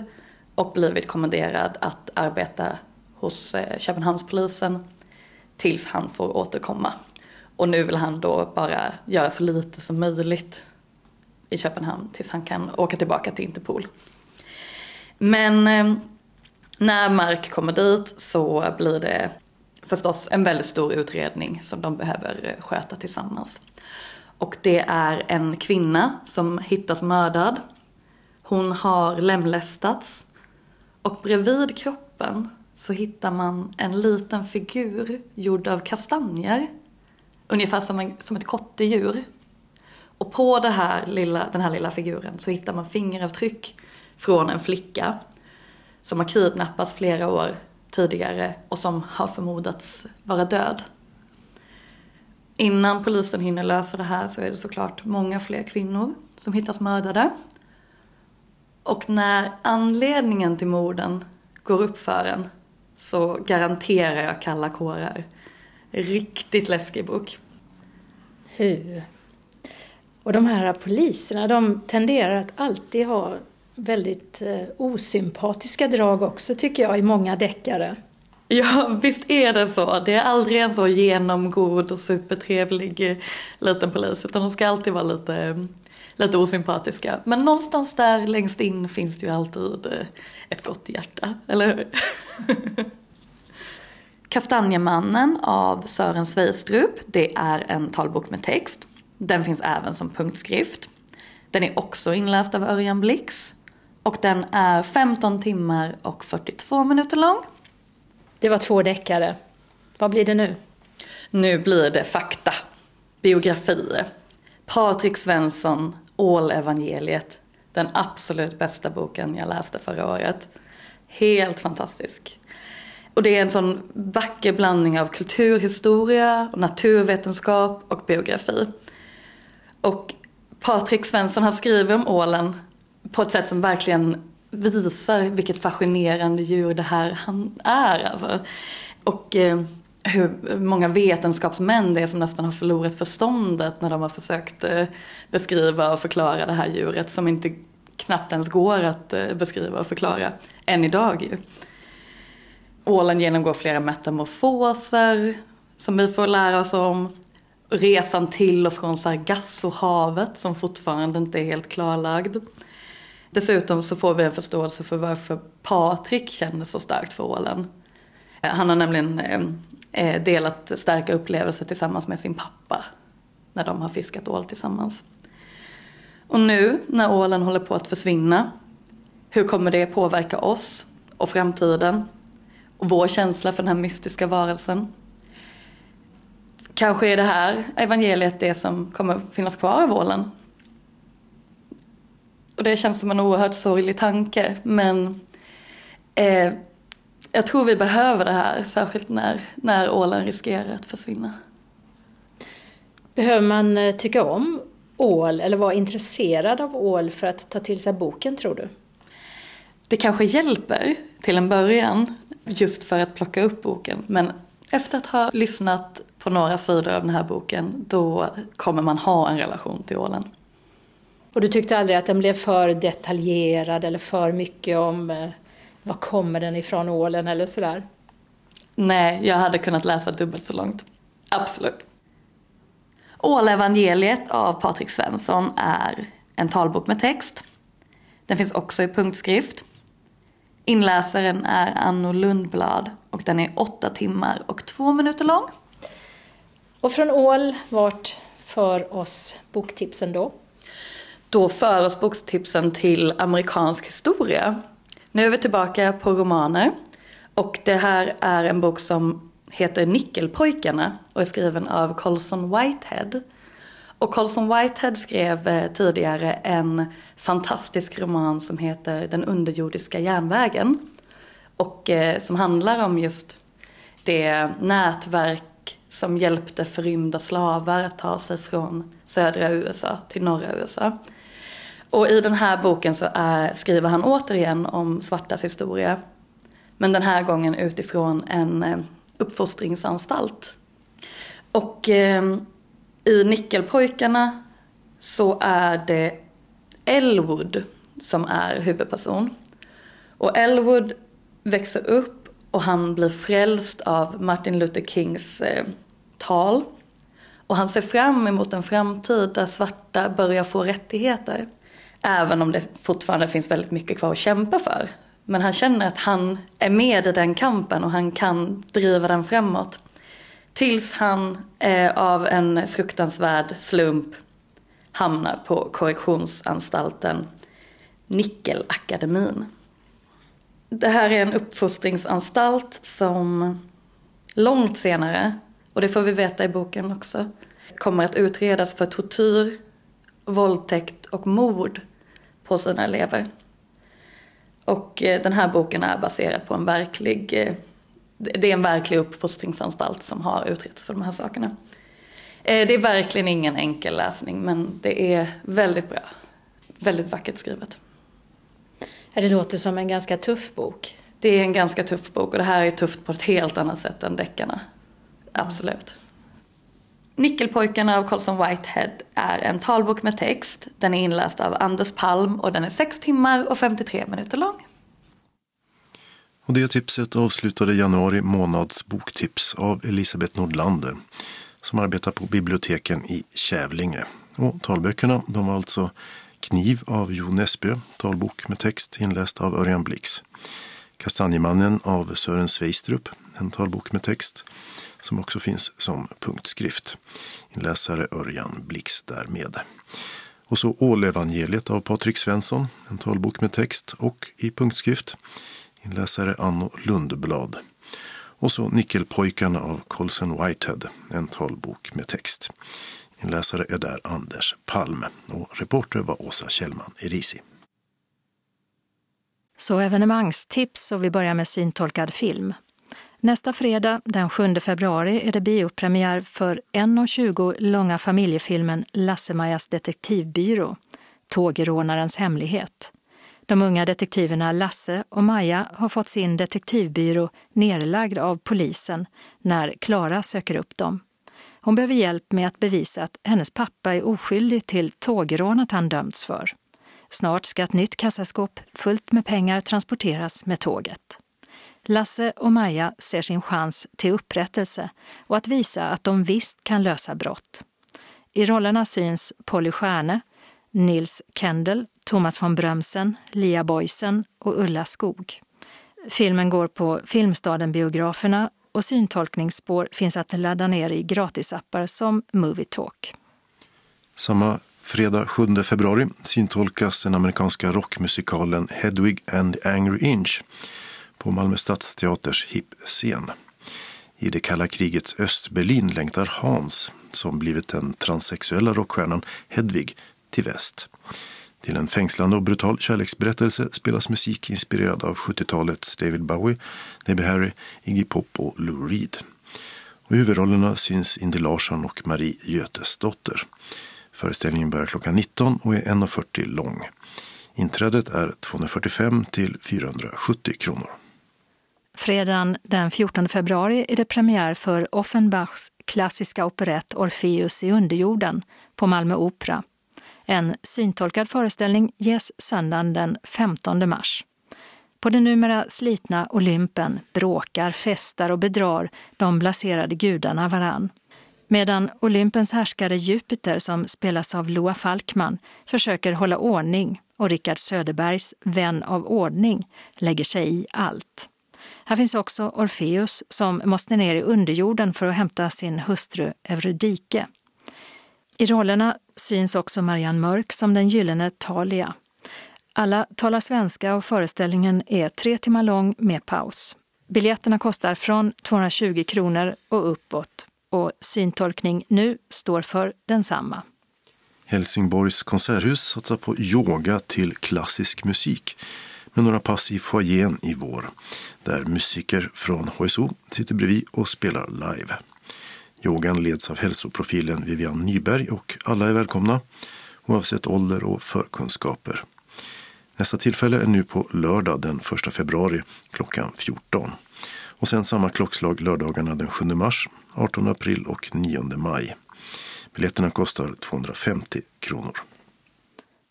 och blivit kommenderad att arbeta hos Köpenhamnspolisen tills han får återkomma. Och nu vill han då bara göra så lite som möjligt i Köpenhamn tills han kan åka tillbaka till Interpol. Men när Mark kommer dit så blir det förstås en väldigt stor utredning som de behöver sköta tillsammans. Och det är en kvinna som hittas mördad. Hon har lemlästats. Och bredvid kroppen så hittar man en liten figur gjord av kastanjer. Ungefär som ett kottedjur. Och på den här lilla figuren så hittar man fingeravtryck från en flicka som har kidnappats flera år tidigare och som har förmodats vara död. Innan polisen hinner lösa det här så är det såklart många fler kvinnor som hittas mördade. Och när anledningen till morden går upp för en så garanterar jag kalla kårar. Riktigt läskig bok. Hur? Och de här poliserna, de tenderar att alltid ha väldigt osympatiska drag också, tycker jag, i många deckare. Ja, visst är det så. Det är aldrig en så genomgod och supertrevlig liten polis, utan de ska alltid vara lite osympatiska. Men någonstans där längst in finns det ju alltid ett gott hjärta, eller hur? Kastanjemannen av Sören Sveistrup, det är en talbok med text. Den finns även som punktskrift. Den är också inläst av Örjan Blix. Och den är 15 timmar och 42 minuter lång. Det var 2 deckare. Vad blir det nu? Nu blir det fakta. Biografier. Patrik Svensson, Ålevangeliet. Den absolut bästa boken jag läste förra året. Helt fantastisk. Och det är en sån vacker blandning av kulturhistoria, naturvetenskap och biografi. Och Patrik Svensson har skrivit om ålen på ett sätt som verkligen visar vilket fascinerande djur det här han är. Alltså. Och hur många vetenskapsmän det är som nästan har förlorat förståndet när de har försökt beskriva och förklara det här djuret som inte knappt ens går att beskriva och förklara än idag ju. Ålen genomgår flera metamorfoser som vi får lära oss om. Resan till och från Sargassohavet som fortfarande inte är helt klarlagd. Dessutom så får vi en förståelse för varför Patrik känner så starkt för ålen. Han har nämligen delat starka upplevelser tillsammans med sin pappa när de har fiskat ål tillsammans. Och nu när ålen håller på att försvinna, hur kommer det påverka oss och framtiden? Och vår känsla för den här mystiska varelsen. Kanske är det här evangeliet det som kommer finnas kvar av ålen. Och det känns som en oerhört sorglig tanke. Men jag tror vi behöver det här. Särskilt när ålen riskerar att försvinna. Behöver man tycka om ål eller vara intresserad av ål för att ta till sig boken, tror du? Det kanske hjälper till en början just för att plocka upp boken. Men efter att ha lyssnat på några sidor av den här boken, då kommer man ha en relation till ålen. Och du tyckte aldrig att den blev för detaljerad eller för mycket om vad kommer den ifrån ålen eller sådär? Nej, jag hade kunnat läsa dubbelt så långt. Absolut. Ålevangeliet av Patrik Svensson är en talbok med text. Den finns också i punktskrift. Inläsaren är Anno Lundblad och den är 8 timmar och 2 minuter lång. Och från ål, vart för oss boktipsen då? Då för oss boktipsen till amerikansk historia. Nu är vi tillbaka på romaner. Och det här är en bok som heter Nickelpojkarna och är skriven av Colson Whitehead. Och Colson Whitehead skrev tidigare en fantastisk roman som heter Den underjordiska järnvägen. Och som handlar om just det nätverk som hjälpte förrymda slavar att ta sig från södra USA till norra USA. Och i den här boken så skriver han återigen om svartas historia. Men den här gången utifrån en uppfostringsanstalt. Och i Nickelpojkarna så är det Elwood som är huvudperson. Och Elwood växer upp och han blir frälst av Martin Luther Kings tal. Och han ser fram emot en framtid där svarta börjar få rättigheter. Även om det fortfarande finns väldigt mycket kvar att kämpa för. Men han känner att han är med i den kampen och han kan driva den framåt. Tills han av en fruktansvärd slump hamnar på korrektionsanstalten Nickelakademin. Det här är en uppfostringsanstalt som långt senare, och det får vi veta i boken också, kommer att utredas för tortyr, våldtäkt och mord på sina elever. Och den här boken är baserad på en verklig... Det är en verklig uppfostringsanstalt som har utretts för de här sakerna. Det är verkligen ingen enkel läsning, men det är väldigt bra. Väldigt vackert skrivet. Det låter som en ganska tuff bok. Det är en ganska tuff bok och det här är tufft på ett helt annat sätt än deckarna. Absolut. Nickelpojkarna av Colson Whitehead är en talbok med text. Den är inläst av Anders Palm och den är 6 timmar och 53 minuter lång. Och det tipset avslutade januari månads boktips av Elisabeth Nordlander som arbetar på biblioteken i Kävlinge. Och talböckerna, de var alltså Kniv av Jo Nesbø, talbok med text inläst av Örjan Blix. Kastanjemannen av Sören Sveistrup, en talbok med text som också finns som punktskrift. Inläsare Örjan Blix därmed. Och så Ålevangeliet av Patrik Svensson, en talbok med text och i punktskrift. Inläsare Anno Lundblad. Och så Nickelpojkarna av Colson Whitehead, en talbok med text. Inläsare är där Anders Palm och reporter var Åsa Kjellman, Erisi. Så evenemangstips och vi börjar med syntolkad film. Nästa fredag, den 7 februari, är det biopremiär för 1,20 långa familjefilmen Lasse-Majas detektivbyrå, tågrånarens hemlighet. De unga detektiverna Lasse och Maja har fått sin detektivbyrå nerlagd av polisen när Klara söker upp dem. Hon behöver hjälp med att bevisa att hennes pappa är oskyldig till tågrånet han dömts för. Snart ska ett nytt kassaskåp fullt med pengar transporteras med tåget. Lasse och Maja ser sin chans till upprättelse och att visa att de visst kan lösa brott. I rollerna syns Polly Stjärne, Nils Kendall, Thomas von Brömsen, Lia Boysen och Ulla Skog. Filmen går på Filmstaden-biograferna och syntolkningsspår finns att ladda ner i gratisappar som Movie Talk. Samma fredag 7 februari syntolkas den amerikanska rockmusikalen Hedwig and the Angry Inch på Malmö stadsteaters hippscen. I det kalla krigets Östberlin längtar Hans, som blivit den transsexuella rockstjärnan Hedwig, till väst. Till en fängslande och brutal kärleksberättelse spelas musik inspirerad av 70-talets David Bowie, Debbie Harry, Iggy Pop och Lou Reed. Och i huvudrollerna syns Indy Larsson och Marie Götesdotter. Föreställningen börjar klockan 19 och är 1,40 lång. Inträdet är 245 till 470 kronor. Fredagen den 14 februari är det premiär för Offenbachs klassiska operett Orfeus i underjorden på Malmö Opera. En syntolkad föreställning ges söndagen den 15 mars. På den numera slitna Olympen bråkar, festar och bedrar de blaserade gudarna varann. Medan Olympens härskare Jupiter, som spelas av Loa Falkman, försöker hålla ordning och Rickard Söderbergs vän av ordning lägger sig i allt. Här finns också Orfeus som måste ner i underjorden för att hämta sin hustru Eurydike. I rollerna syns också Marianne Mörk som den gyllene Talia. Alla talar svenska och föreställningen är 3 timmar lång med paus. Biljetterna kostar från 220 kronor och uppåt och syntolkning nu står för densamma. Helsingborgs konserthus satsar på yoga till klassisk musik med några pass i foajén i vår där musiker från HSO sitter bredvid och spelar live. Yogan leds av hälsoprofilen Vivian Nyberg och alla är välkomna, oavsett ålder och förkunskaper. Nästa tillfälle är nu på lördag den 1 februari klockan 14. Och sen samma klockslag lördagarna den 7 mars, 18 april och 9 maj. Biljetterna kostar 250 kronor.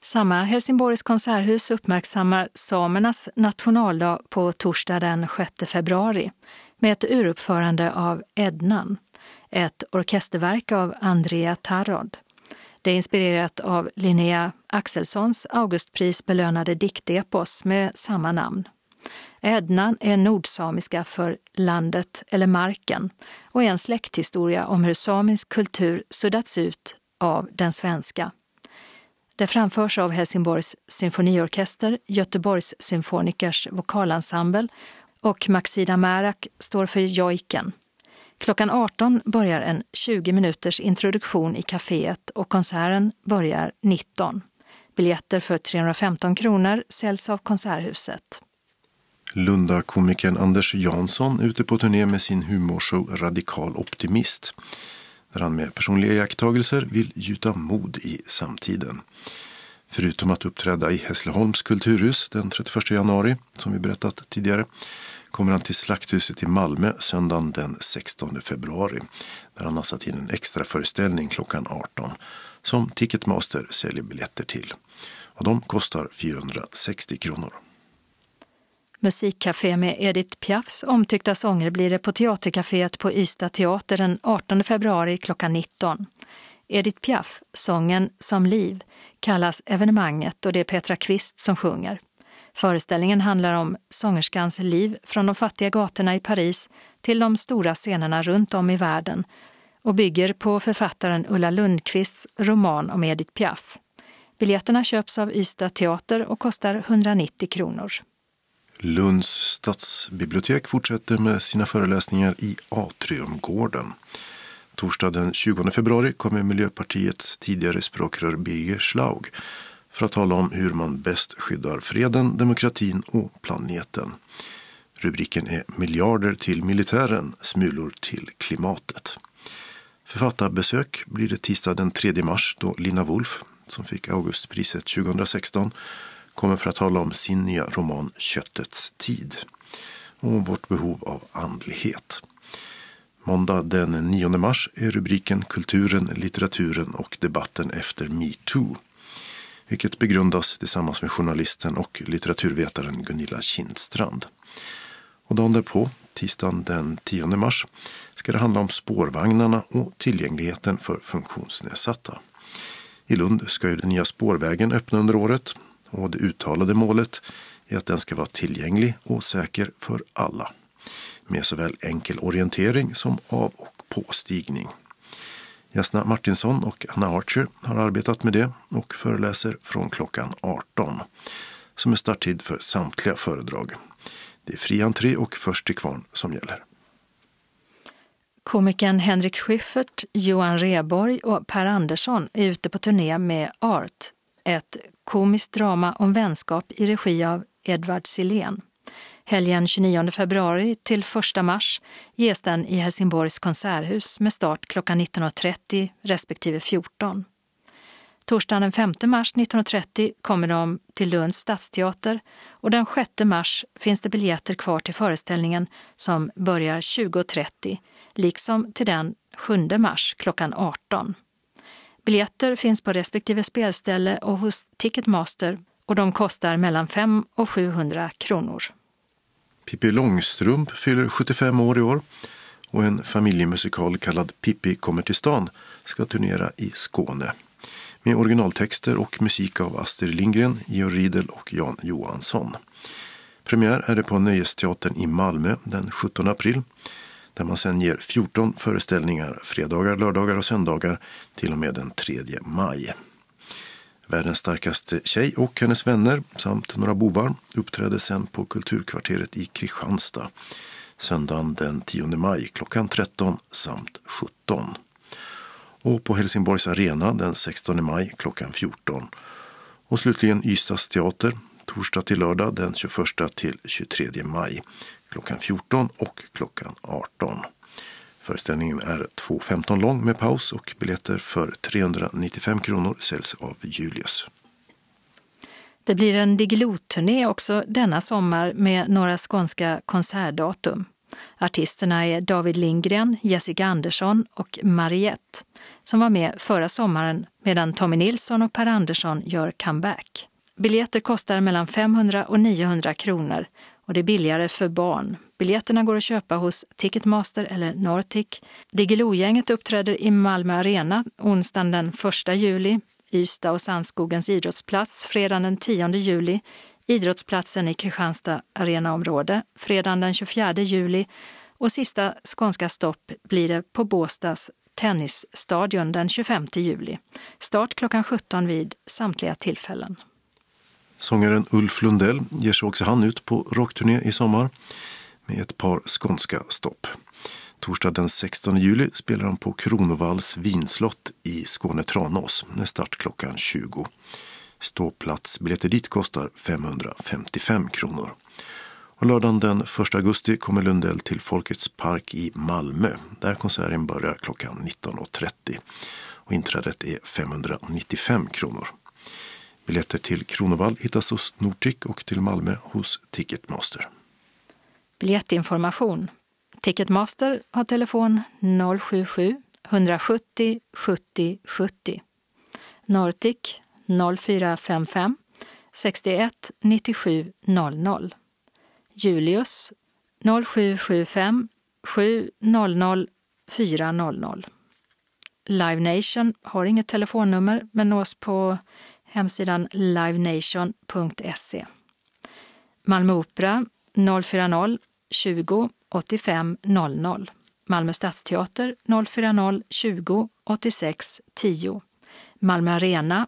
Samma Helsingborgs konserthus uppmärksammar samernas nationaldag på torsdag den 6 februari med ett uruppförande av Ednan, ett orkesterverk av Andrea Tarrod. Det är inspirerat av Linnea Axelssons augustprisbelönade diktepos med samma namn. Ednan är nordsamiska för landet eller marken och är en släkthistoria om hur samisk kultur suddats ut av den svenska. Det framförs av Helsingborgs symfoniorkester, Göteborgs symfonikers vokalensemble och Maxida Märak står för jojken. Klockan 18 börjar en 20 minuters introduktion i kaféet och konserten börjar 19. Biljetter för 315 kronor säljs av konserthuset. Lunda-komikern Anders Jansson ute på turné med sin humorshow Radikal Optimist, där han med personliga iakttagelser vill gjuta mod i samtiden. Förutom att uppträda i Hässleholms kulturhus den 31 januari, som vi berättat tidigare, kommer han till Slakthuset i Malmö söndagen den 16 februari, där han har satt in en extra föreställning klockan 18, som Ticketmaster säljer biljetter till. Och de kostar 460 kronor. Musikkafé med Edith Piafs omtyckta sånger blir det på Teatercaféet på Ystad Teater den 18 februari klockan 19. Edith Piaf, sången Som liv, kallas evenemanget och det är Petra Kvist som sjunger. Föreställningen handlar om sångerskans liv från de fattiga gatorna i Paris till de stora scenerna runt om i världen och bygger på författaren Ulla Lundqvists roman om Edith Piaf. Biljetterna köps av Ystad Teater och kostar 190 kronor. Lunds stadsbibliotek fortsätter med sina föreläsningar i Atriumgården. Torsdag den 20 februari kommer Miljöpartiets tidigare språkrör Birger Schlaug för att tala om hur man bäst skyddar freden, demokratin och planeten. Rubriken är Miljarder till militären, smulor till klimatet. Författarbesök blir det tisdag den 3 mars då Lina Wolf, som fick Augustpriset 2016, kommer för att tala om sin nya roman Köttets tid och vårt behov av andlighet. Måndag den 9 mars är rubriken Kulturen, litteraturen och debatten efter MeToo, vilket begrundas tillsammans med journalisten och litteraturvetaren Gunilla Kindstrand. Och dagen därpå, tisdagen den 10 mars, ska det handla om spårvagnarna och tillgängligheten för funktionsnedsatta. I Lund ska ju den nya spårvägen öppna under året, och det uttalade målet är att den ska vara tillgänglig och säker för alla, med såväl enkel orientering som av- och påstigning. Jasna Martinsson och Anna Archer har arbetat med det och föreläser från klockan 18, som är starttid för samtliga föredrag. Det är fri entré och först till kvarn som gäller. Komikern Henrik Schyffert, Johan Reborg och Per Andersson är ute på turné med Art, ett komiskt drama om vänskap i regi av Edvard Silén. Helgen 29 februari till 1 mars ges den i Helsingborgs konserthus med start klockan 19.30 respektive 14. Torsdagen den 5 mars 19.30 kommer de till Lunds stadsteater och den 6 mars finns det biljetter kvar till föreställningen som börjar 20.30 liksom till den 7 mars klockan 18. Biljetter finns på respektive spelställe och hos Ticketmaster och de kostar mellan 5 och 700 kronor. Pippi Långstrump fyller 75 år i år och en familjemusikal kallad Pippi kommer till stan ska turnera i Skåne med originaltexter och musik av Astrid Lindgren, Georg Riedel och Jan Johansson. Premiär är det på Nöjesteatern i Malmö den 17 april där man sen ger 14 föreställningar fredagar, lördagar och söndagar till och med den 3 maj. Världens starkaste tjej och hennes vänner samt några bovar uppträdde sen på Kulturkvarteret i Kristianstad söndagen den 10 maj klockan 13 samt 17. Och på Helsingborgs arena den 16 maj klockan 14. Och slutligen Ystads teater torsdag till lördag den 21 till 23 maj klockan 14 och klockan 18. Föreställningen är 2.15 lång med paus och biljetter för 395 kronor säljs av Julius. Det blir en Diggiloo-turné också denna sommar med några skånska konsertdatum. Artisterna är David Lindgren, Jessica Andersson och Mariette som var med förra sommaren medan Tommy Nilsson och Per Andersson gör comeback. Biljetter kostar mellan 500 och 900 kronor och det är billigare för barn. Biljetterna går att köpa hos Ticketmaster eller Nortic. Diggiloo-gänget uppträder i Malmö Arena onsdagen den 1 juli, Ystad och Sandskogens idrottsplats fredagen den 10 juli, idrottsplatsen i Kristianstad arenaområde fredagen den 24 juli och sista skånska stopp blir det på Båstads tennisstadion den 25 juli. Start klockan 17 vid samtliga tillfällen. Sångaren Ulf Lundell ger sig också han ut på rockturné i sommar med ett par skånska stopp. Torsdag den 16 juli spelar han på Kronovalls vinslott i Skåne-Tranås med start klockan 20. Ståplatsbiljetter dit kostar 555 kronor. Och lördagen den 1 augusti kommer Lundell till Folkets park i Malmö. Där konserten börjar klockan 19.30 och inträdet är 595 kronor. Biljetter till Kronovall hittas hos Nordic och till Malmö hos Ticketmaster. Biljettinformation. Ticketmaster har telefon 077 170 70 70. Nordic 0455 61 97 00. Julius 0775 700 400. Live Nation har inget telefonnummer men nås på hemsidan livenation.se. Malmö Opera 040 20 85 00. Malmö Stadsteater 040 20 86 10. Malmö Arena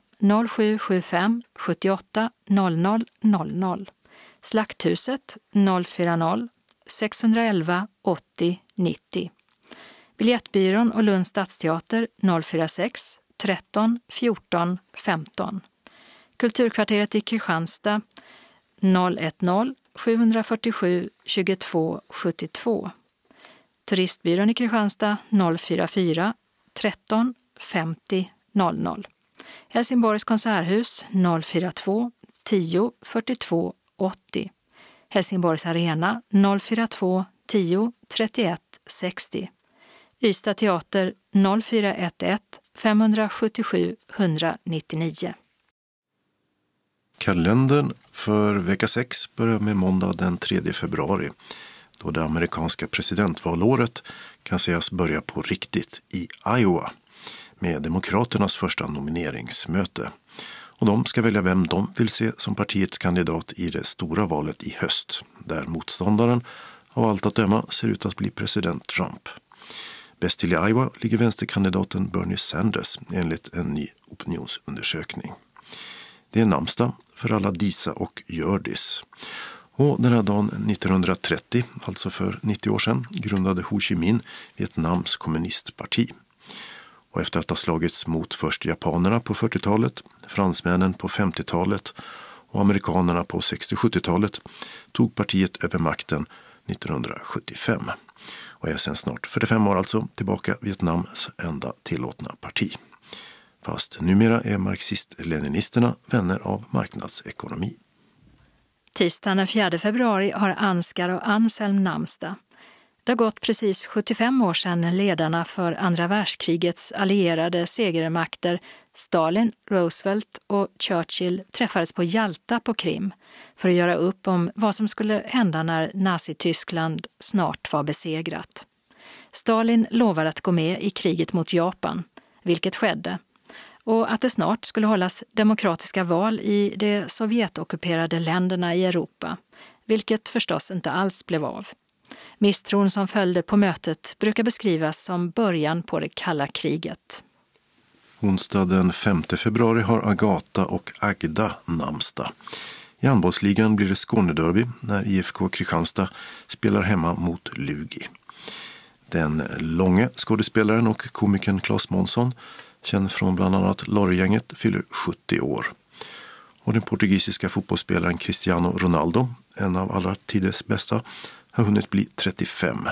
0775 78 00 00. Slakthuset 040 611 80 90. Biljettbyrån och Lunds Stadsteater 046 13 14 15. Kulturkvarteret i Kristianstad 010 747 22 72. Turistbyrån i Kristianstad 044 13 50 00. Helsingborgs konserthus 042 10 42 80. Helsingborgs arena 042 10 31 60. Ystad teater 0411 577 199. Kalendern för vecka 6 börjar med måndag den 3 februari då det amerikanska presidentvalåret kan sägas börja på riktigt i Iowa med demokraternas första nomineringsmöte. Och de ska välja vem de vill se som partiets kandidat i det stora valet i höst där motståndaren av allt att döma ser ut att bli president Trump. Bäst till i Iowa ligger vänsterkandidaten Bernie Sanders enligt en ny opinionsundersökning. Det är namnsdag för alla Disa och Hjördis. Och den här dagen 1930, alltså för 90 år sedan, grundade Ho Chi Minh Vietnams kommunistparti. Och efter att ha slagits mot först japanerna på 40-talet, fransmännen på 50-talet och amerikanerna på 60-70-talet tog partiet över makten 1975. Och är sedan snart 45 år alltså tillbaka Vietnams enda tillåtna parti. Fast numera är marxist-leninisterna vänner av marknadsekonomi. Tisdagen den 4 februari har Ansgar och Anselm namnsdag. Det har gått precis 75 år sedan ledarna för andra världskrigets allierade segermakter Stalin, Roosevelt och Churchill träffades på Jalta på Krim för att göra upp om vad som skulle hända när Nazityskland snart var besegrat. Stalin lovade att gå med i kriget mot Japan, vilket skedde, och att det snart skulle hållas demokratiska val i de sovjetockuperade länderna i Europa, vilket förstås inte alls blev av. Misstron som följde på mötet brukar beskrivas som början på det kalla kriget. Onsdag den 5 februari har Agata och Agda namnsdag. I handbollsligan blir det Skånederby när IFK Kristianstad spelar hemma mot Lugi. Den långe skådespelaren och komikern Claes Månsson, känd från bland annat Lorry-gänget, fyller 70 år. Och den portugisiska fotbollsspelaren Cristiano Ronaldo, en av alla tiders bästa, har hunnit bli 35.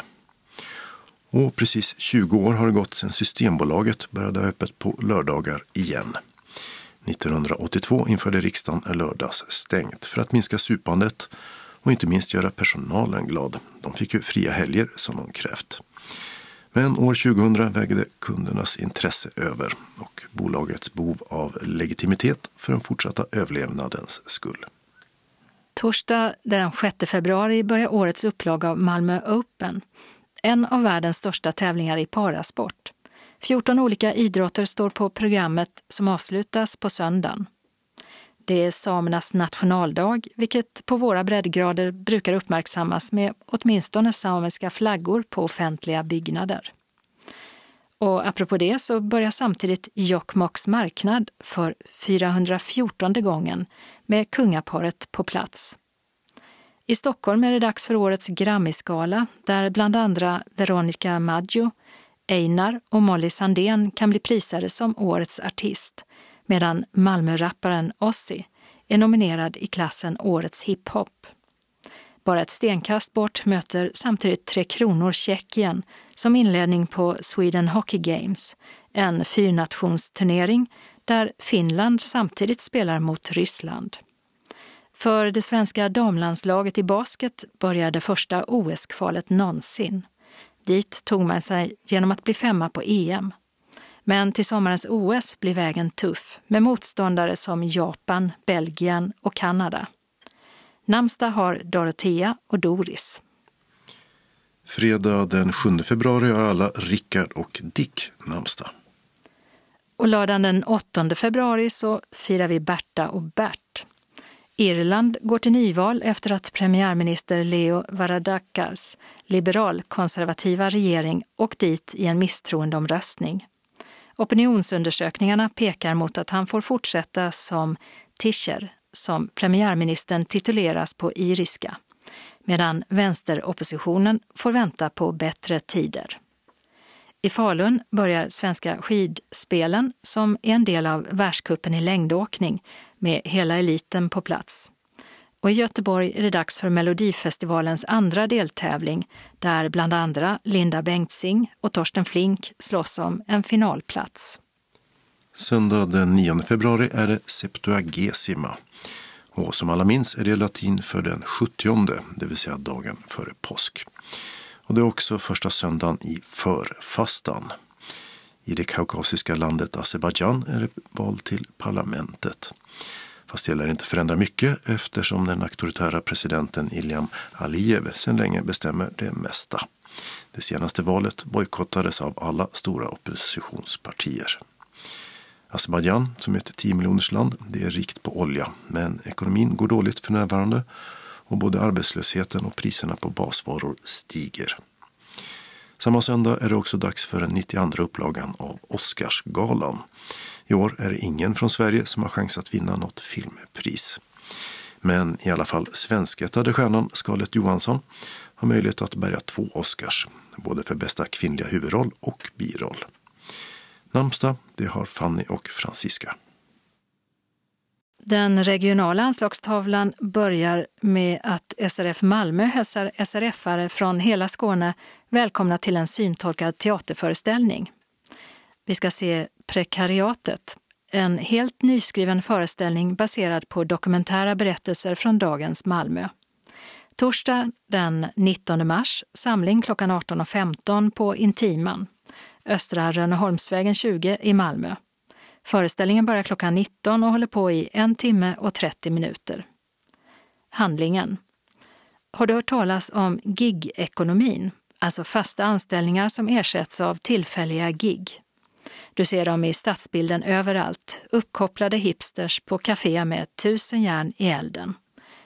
Och precis 20 år har det gått sedan Systembolaget började öppet på lördagar igen. 1982 införde riksdagen en lördags stängt för att minska supandet och inte minst göra personalen glad. De fick ju fria helger som de krävt. Men år 2000 vägde kundernas intresse över och bolagets behov av legitimitet för den fortsatta överlevnadens skull. Torsdag den 6 februari börjar årets upplaga av Malmö Open. En av världens största tävlingar i parasport. 14 olika idrotter står på programmet som avslutas på söndagen. Det är samernas nationaldag, vilket på våra breddgrader brukar uppmärksammas med åtminstone samiska flaggor på offentliga byggnader. Och apropå det så börjar samtidigt Jokkmokks marknad för 414:e gången med kungaparet på plats. I Stockholm är det dags för årets Grammisgala där bland andra Veronica Maggio, Einar och Molly Sandén kan bli prisade som årets artist, medan Malmö-rapparen Ozzy är nominerad i klassen Årets hiphop. Bara ett stenkast bort möter samtidigt 3 Kronor Tjeckien som inledning på Sweden Hockey Games, en fyrnationsturnering där Finland samtidigt spelar mot Ryssland. För det svenska damlandslaget i basket börjar det första OS-kvalet någonsin. Dit tog man sig genom att bli 5:a på EM. Men till sommarens OS blir vägen tuff med motståndare som Japan, Belgien och Kanada. Namnsdag har Dorothea och Doris. Fredag den 7 februari har alla Rickard och Dick namnsdag. Och lördagen den 8 februari så firar vi Berta och Bert. Irland går till nyval efter att premiärminister Leo Varadakas liberal-konservativa regering åkt dit i en misstroendeomröstning. Opinionsundersökningarna pekar mot att han får fortsätta som Tischer, som premiärministern tituleras på iriska, medan vänsteroppositionen får vänta på bättre tider. I Falun börjar svenska skidspelen som är en del av världscupen i längdåkning med hela eliten på plats. Och i Göteborg är det dags för Melodifestivalens andra deltävling där bland andra Linda Bengtzing och Torsten Flink slåss om en finalplats. Söndag den 9 februari är det Septuagesima. Och som alla minns är det latin för den 70:e, det vill säga dagen före påsk. Och det är också första söndagen i förfastan. I det kaukasiska landet Azerbajdzjan är det val till parlamentet. Fast det lär inte förändra mycket eftersom den auktoritära presidenten Ilham Aliyev sedan länge bestämmer det mesta. Det senaste valet bojkottades av alla stora oppositionspartier. Azerbajdzjan, som är ett 10-miljonersland, det är rikt på olja. Men ekonomin går dåligt för närvarande och både arbetslösheten och priserna på basvaror stiger. Samma söndag är det också dags för den 92:a upplagan av Oscarsgalan. I år är det ingen från Sverige som har chans att vinna något filmpris. Men i alla fall svensketade stjärnan Scarlett Johansson har möjlighet att bärga 2 Oscars, både för bästa kvinnliga huvudroll och biroll. Namnsdag, det har Fanny och Francisca. Den regionala anslagstavlan börjar med att SRF Malmö hälsar SRF-are från hela Skåne välkomna till en syntolkad teaterföreställning. Vi ska se Prekariatet, en helt nyskriven föreställning baserad på dokumentära berättelser från dagens Malmö. Torsdag den 19 mars, samling klockan 18:15 på Intiman, Östra Rönneholmsvägen 20 i Malmö. Föreställningen börjar klockan 19 och håller på i 1 timme och 30 minuter. Handlingen. Har du hört talas om gig-ekonomin? Alltså fasta anställningar som ersätts av tillfälliga gig. Du ser dem i stadsbilden överallt. Uppkopplade hipsters på café med 1000 järn i elden.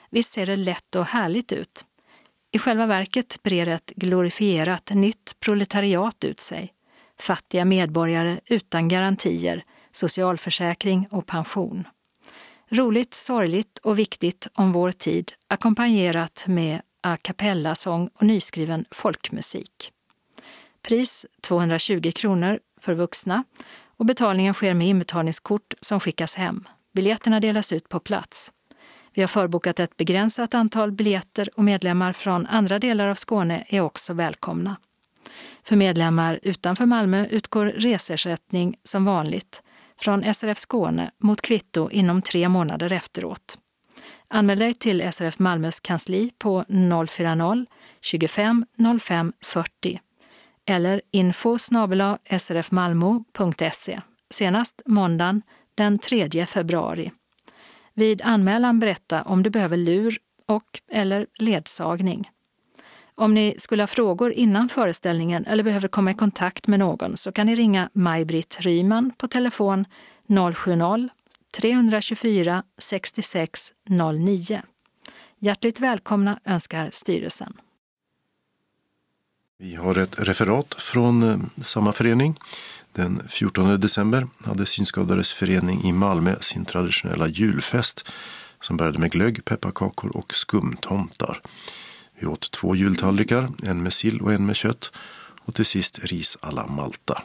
Visst ser det lätt och härligt ut. I själva verket breder ett glorifierat nytt proletariat ut sig. Fattiga medborgare utan garantier, socialförsäkring och pension. Roligt, sorgligt och viktigt om vår tid, ackompanjerat med a cappella-sång och nyskriven folkmusik. Pris 220 kronor för vuxna och betalningen sker med inbetalningskort som skickas hem. Biljetterna delas ut på plats. Vi har förbokat ett begränsat antal biljetter och medlemmar från andra delar av Skåne är också välkomna. För medlemmar utanför Malmö utgår resersättning som vanligt. från SRF Skåne mot kvitto inom 3 månader efteråt. Anmäl dig till SRF Malmös kansli på 040 25 05 40 eller info@srfmalmo.se senast måndagen den 3 februari. Vid anmälan berätta om du behöver lur och eller ledsagning. Om ni skulle ha frågor innan föreställningen eller behöver komma i kontakt med någon så kan ni ringa Maj-Britt Ryman på telefon 070 324 66 09. Hjärtligt välkomna önskar styrelsen. Vi har ett referat från samma förening. Den 14 december hade Synskadades förening i Malmö sin traditionella julfest som började med glögg, pepparkakor och skumtomtar. Vi åt 2 jultallrikar, en med sill och en med kött och till sist ris à la Malta.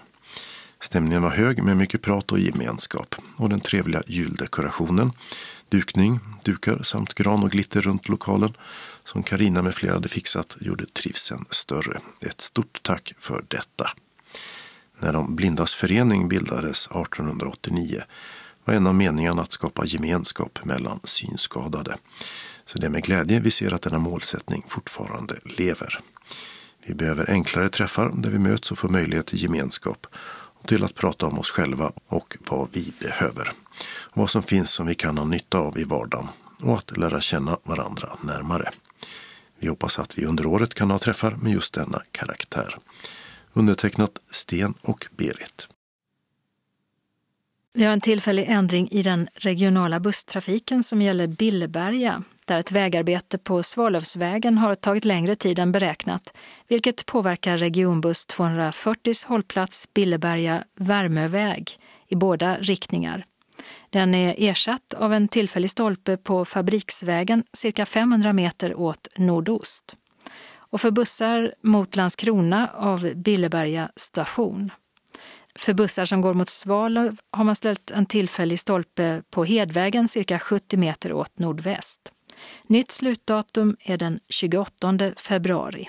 Stämningen var hög med mycket prat och gemenskap och den trevliga juldekorationen, dukning, dukar samt gran och glitter runt lokalen som Karina med flera hade fixat gjorde trivseln större. Ett stort tack för detta. När de blindas förening bildades 1889 var en av meningarna att skapa gemenskap mellan synskadade. Så det är med glädje vi ser att denna målsättning fortfarande lever. Vi behöver enklare träffar där vi möts och får möjlighet till gemenskap och till att prata om oss själva och vad vi behöver. Och vad som finns som vi kan ha nytta av i vardagen och att lära känna varandra närmare. Vi hoppas att vi under året kan ha träffar med just denna karaktär. Undertecknat Sten och Berit. Vi har en tillfällig ändring i den regionala busstrafiken som gäller Billeberga, där ett vägarbete på Svalövsvägen har tagit längre tid än beräknat, vilket påverkar regionbuss 240s hållplats Billeberga-Värmöväg i båda riktningar. Den är ersatt av en tillfällig stolpe på Fabriksvägen cirka 500 meter åt nordost. Och för bussar mot Landskrona av Billeberga station. För bussar som går mot Svalöv har man ställt en tillfällig stolpe på Hedvägen cirka 70 meter åt nordväst. Nytt slutdatum är den 28 februari.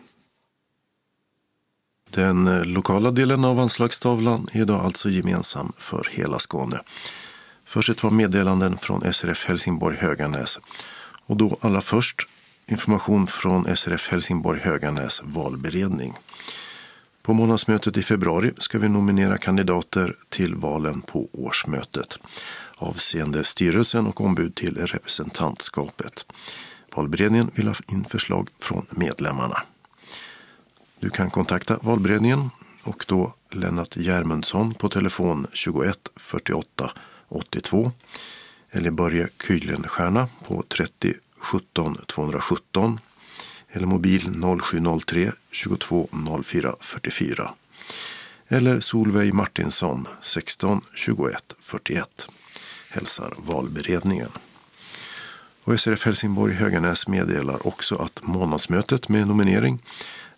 Den lokala delen av anslagstavlan är idag alltså gemensam för hela Skåne. Först ett par meddelanden från SRF Helsingborg-Höganäs. Och då alla först information från SRF Helsingborg-Höganäs valberedning. På månadsmötet i februari ska vi nominera kandidater till valen på årsmötet avseende styrelsen och ombud till representantskapet. Valberedningen vill ha in förslag från medlemmarna. Du kan kontakta valberedningen och då Lennart Järmundsson på telefon 21 48 82 eller Börje Kylenstierna på 30 17 217 eller mobil 0703 22 04 44 eller Solveig Martinsson 16 21 41 hälsar valberedningen. Och SRF Helsingborg-Höganäs meddelar också att månadsmötet med nominering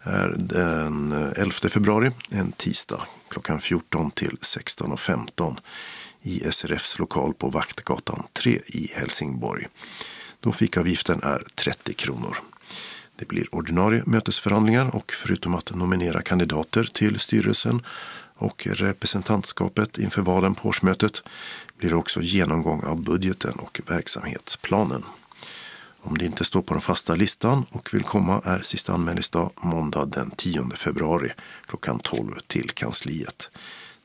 är den 11 februari, en tisdag, klockan 14 till 16.15 i SRFs lokal på Vaktgatan 3 i Helsingborg. Då fikavgiften är 30 kronor. Det blir ordinarie mötesförhandlingar och förutom att nominera kandidater till styrelsen och representantskapet inför valen på årsmötet blir det också genomgång av budgeten och verksamhetsplanen. Om det inte står på den fasta listan och vill komma är sista anmälningsdag måndag den 10 februari klockan 12 till kansliet.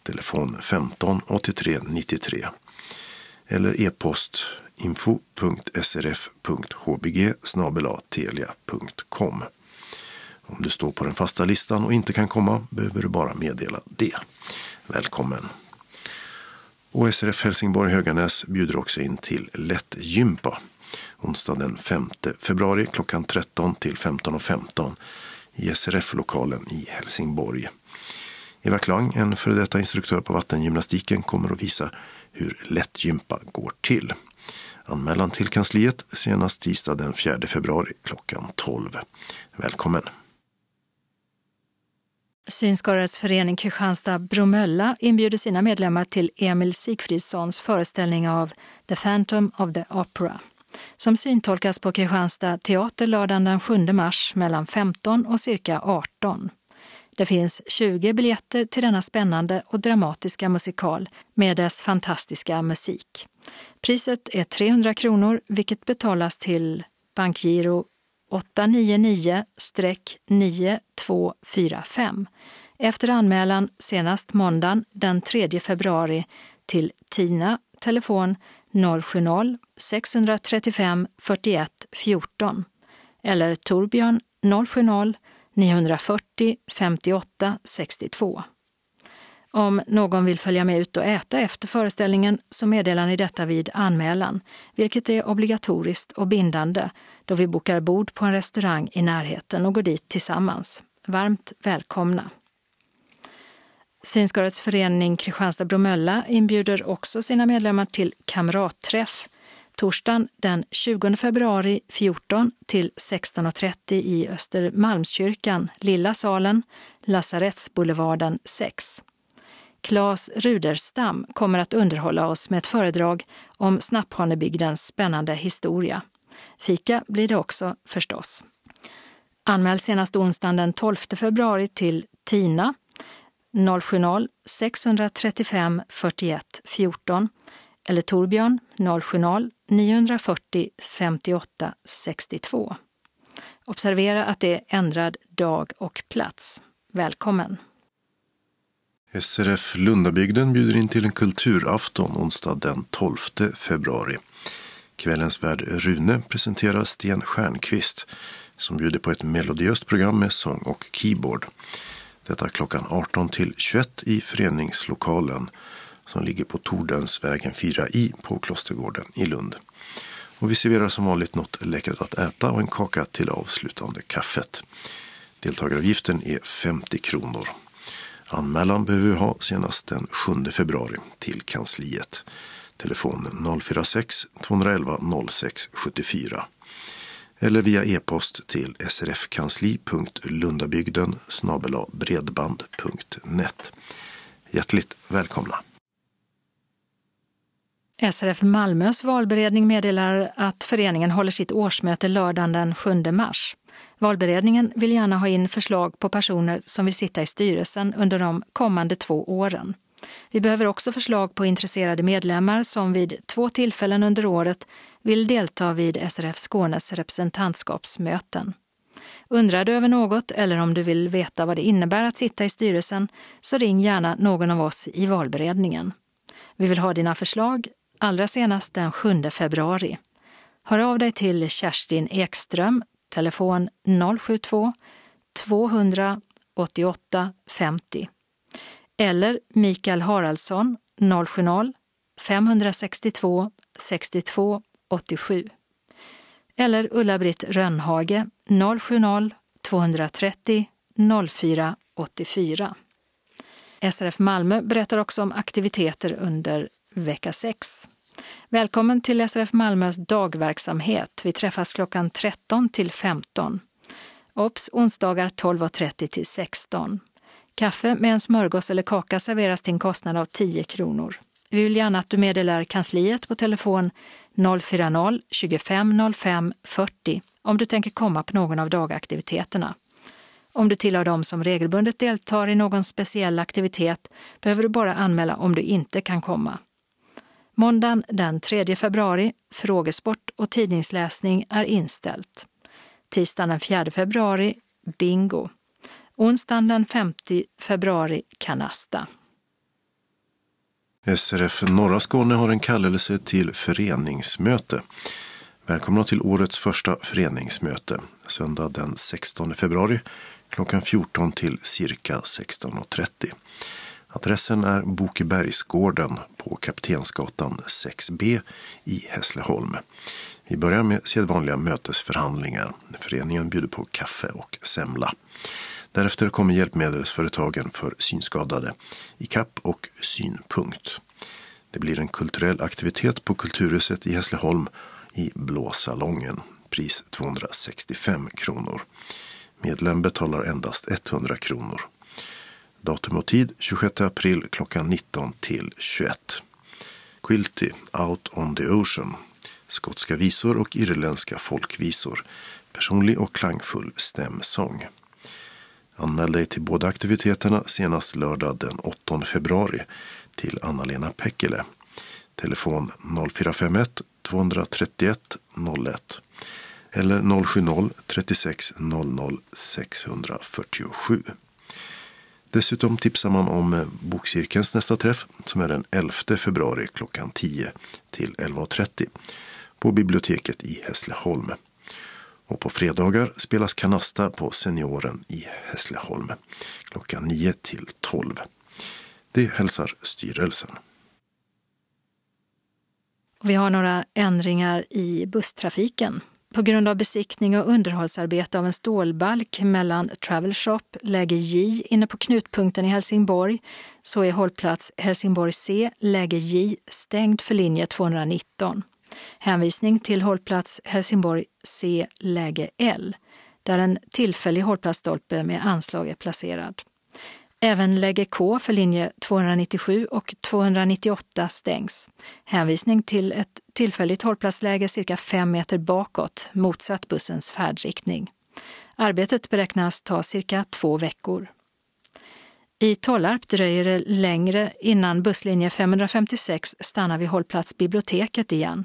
Telefon 15 83 93 eller e-post info.srf.hbg@telia.com. Om du står på den fasta listan och inte kan komma behöver du bara meddela det. Välkommen! Och SRF Helsingborg-Höganäs bjuder också in till lättgympa onsdag den 5 februari klockan 13 till 15.15 i SRF-lokalen i Helsingborg. Eva Klang, en före detta instruktör på vattengymnastiken, kommer att visa hur lättgympa går till. Anmälan till kansliet senast tisdag den 4 februari klockan 12. Välkommen! Synskadades förening Kristianstad-Bromölla inbjuder sina medlemmar till Emil Sigfridssons föreställning av The Phantom of the Opera som syntolkas på Kristianstad Teater lördagen den 7 mars mellan 15 och cirka 18. Det finns 20 biljetter till denna spännande och dramatiska musikal med dess fantastiska musik. Priset är 300 kronor vilket betalas till bankgiro 899-9245 efter anmälan senast måndagen den 3 februari till Tina, telefon 070 635 41 14 eller Torbjörn 070 940 58 62. Om någon vill följa med ut och äta efter föreställningen så meddelar ni detta vid anmälan, vilket är obligatoriskt och bindande då vi bokar bord på en restaurang i närheten och går dit tillsammans. Varmt välkomna! Synskadades förening Kristianstad-Bromölla inbjuder också sina medlemmar till kamratträff torsdagen den 20 februari 14 till 16.30 i Östermalmskyrkan, Lilla salen, Lasarettsboulevarden 6. Claes Ruderstam kommer att underhålla oss med ett föredrag om Snapphanebygdens spännande historia. Fika blir det också förstås. Anmäl senast onsdagen den 12 februari till Tina 070 635 41 14 eller Torbjörn 070 940 58 62. Observera att det är ändrad dag och plats. Välkommen! SRF Lundabygden bjuder in till en kulturafton onsdag den 12 februari. Kvällens värd Rune presenterar Sten Stjernqvist som bjuder på ett melodiöst program med sång och keyboard. Detta klockan 18 till 21 i föreningslokalen som ligger på Tordensvägen 4i på Klostergården i Lund. Och vi serverar som vanligt något läckert att äta och en kaka till avslutande kaffet. Deltagaravgiften är 50 kronor. Anmälan behöver vi ha senast den 7 februari till kansliet. Telefon 046 211 06 74. Eller via e-post till srfkansli.lundabygden@bredband.net. Hjärtligt välkomna! SRF Malmös valberedning meddelar att föreningen håller sitt årsmöte lördagen den 7 mars. Valberedningen vill gärna ha in förslag på personer som vill sitta i styrelsen under de kommande 2 åren. Vi behöver också förslag på intresserade medlemmar som vid 2 tillfällen under året vill delta vid SRF Skånes representantskapsmöten. Undrar du över något eller om du vill veta vad det innebär att sitta i styrelsen så ring gärna någon av oss i valberedningen. Vi vill ha dina förslag allra senast den 7 februari. Hör av dig till Kerstin Ekström, telefon 072 288 50 eller Mikael Haraldsson 070 562 62 87 eller Ulla-Britt Rönnhage 070 230 04 84. SRF Malmö berättar också om aktiviteter under vecka 6. Välkommen till SRF Malmös dagverksamhet. Vi träffas klockan 13 till 15. Ops, onsdagar 12.30 till 16. Kaffe med en smörgås eller kaka serveras till en kostnad av 10 kronor. Vi vill gärna att du meddelar kansliet på telefon 040 25 05 40 om du tänker komma på någon av dagaktiviteterna. Om du tillhör dem som regelbundet deltar i någon speciell aktivitet behöver du bara anmäla om du inte kan komma. Måndagen den 3 februari, frågesport och tidningsläsning är inställt. Tisdagen den 4 februari, bingo. Onsdagen den 5 februari, kanasta. SRF Norra Skåne har en kallelse till föreningsmöte. Välkomna till årets första föreningsmöte, söndag den 16 februari klockan 14 till cirka 16.30. Adressen är Bokebergsgården på Kaptensgatan 6B i Hässleholm. Vi börjar med sedvanliga mötesförhandlingar. Föreningen bjuder på kaffe och semla. Därefter kommer hjälpmedelsföretagen för synskadade, ICAP och Synpunkt. Det blir en kulturell aktivitet på Kulturhuset i Hässleholm i Blåsalongen. Pris 265 kronor. Medlem betalar endast 100 kronor. Datum och tid 26 april klockan 19 till 21. Quilty, Out on the Ocean. Skotska visor och irländska folkvisor. Personlig och klangfull stämsång. Anmäl dig till båda aktiviteterna senast lördag den 8 februari till Anna-Lena Päckele. Telefon 0451 231 01 eller 070 36 00 647. Dessutom tipsar man om bokcirkelns nästa träff som är den 11 februari klockan 10 till 11.30 på biblioteket i Hässleholm. Och på fredagar spelas kanasta på senioren i Hässleholm klockan 9 till 12. Det hälsar styrelsen. Vi har några ändringar i busstrafiken. På grund av besiktning och underhållsarbete av en stålbalk mellan Travel Shop, läge J, inne på knutpunkten i Helsingborg, så är hållplats Helsingborg C, läge J, stängd för linje 219. Hänvisning till hållplats Helsingborg C, läge L, där en tillfällig hållplatsstolpe med anslag är placerad. Även läge K för linje 297 och 298 stängs. Hänvisning till ett tillfälligt hållplatsläge cirka 5 meter bakåt, motsatt bussens färdriktning. Arbetet beräknas ta cirka 2 veckor. I Tollarp dröjer det längre innan busslinje 556 stannar vid hållplatsbiblioteket igen.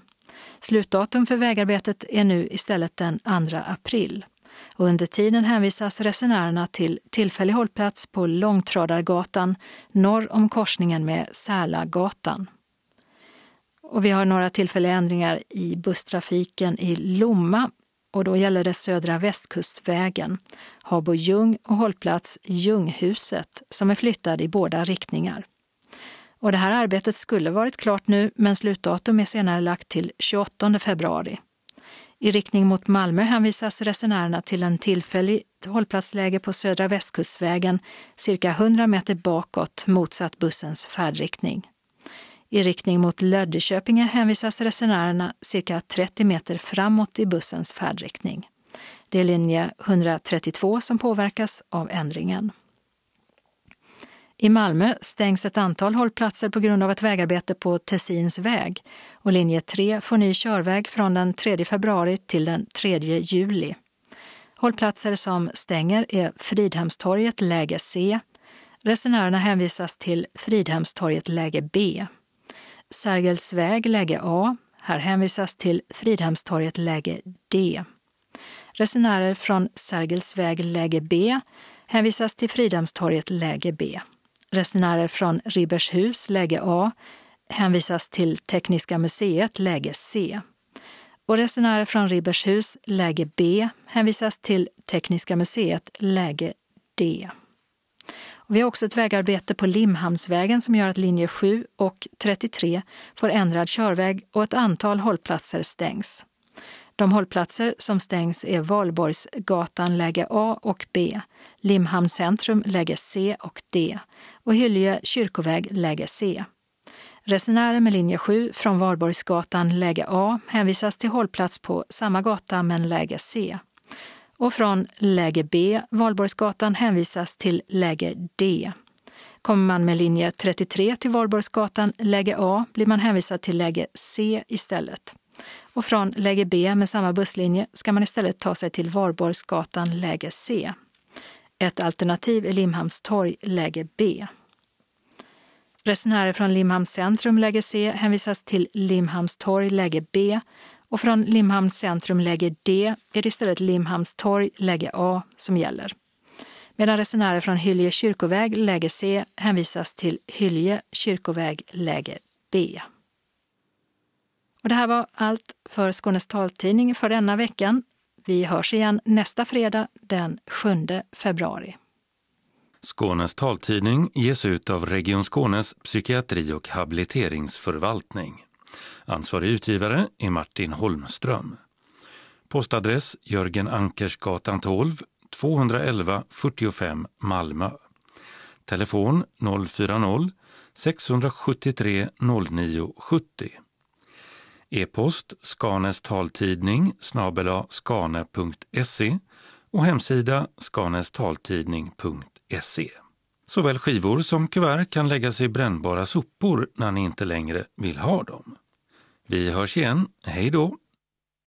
Slutdatum för vägarbetet är nu istället den 2 april. Och under tiden hänvisas resenärerna till tillfällig hållplats på Långtradargatan norr om korsningen med Sälagatan. Och vi har några tillfälliga ändringar i busstrafiken i Lomma och då gäller det södra västkustvägen, Habo-Ljung och hållplats Ljunghuset som är flyttad i båda riktningar. Och det här arbetet skulle varit klart nu men slutdatum är senare lagt till 28 februari. I riktning mot Malmö hänvisas resenärerna till en tillfällig hållplatsläge på södra västkustvägen cirka 100 meter bakåt motsatt bussens färdriktning. I riktning mot Löddeköpinge hänvisas resenärerna cirka 30 meter framåt i bussens färdriktning. Det är linje 132 som påverkas av ändringen. I Malmö stängs ett antal hållplatser på grund av ett vägarbete på Tessins väg och linje 3 får ny körväg från den 3 februari till den 3 juli. Hållplatser som stänger är Fridhemstorget läge C. Resenärerna hänvisas till Fridhemstorget läge B. Sergels väg läge A. Här hänvisas till Fridhemstorget läge D. Resenärer från Sergels väg läge B hänvisas till Fridhemstorget läge B. Resenärer från Ribbershus läge A hänvisas till Tekniska museet läge C. Och resenärer från Ribbershus läge B hänvisas till Tekniska museet läge D. Och vi har också ett vägarbete på Limhamnsvägen som gör att linje 7 och 33 får ändrad körväg och ett antal hållplatser stängs. De hållplatser som stängs är Valborgsgatan läge A och B, Limhamn centrum läge C och D och Hylje kyrkoväg läge C. Resenärer med linje 7 från Valborgsgatan läge A hänvisas till hållplats på samma gata men läge C. Och från läge B, Valborgsgatan, hänvisas till läge D. Kommer man med linje 33 till Valborgsgatan läge A blir man hänvisad till läge C istället. Och från läge B med samma busslinje ska man istället ta sig till Valborgsgatan läge C. Ett alternativ är Limhamnstorg läge B. Resenärer från Limhamns centrum läge C hänvisas till Limhamnstorg läge B och från Limhamns centrum läge D är det istället Limhamnstorg läge A som gäller. Medan resenärer från Hylje kyrkoväg läge C hänvisas till Hylje kyrkoväg läge B. Och det här var allt för Skånes Taltidning för denna veckan. Vi hörs igen nästa fredag den 7 februari. Skånes Taltidning ges ut av Region Skånes psykiatri- och habiliteringsförvaltning. Ansvarig utgivare är Martin Holmström. Postadress Jörgen Ankersgatan 12 211 45 Malmö. Telefon 040 673 0970. E-post Skånes Taltidning @skane.se och hemsida skanestaltidning.se. Såväl skivor som kuvert kan läggas i brännbara sopor när ni inte längre vill ha dem. Vi hörs igen. Hej då!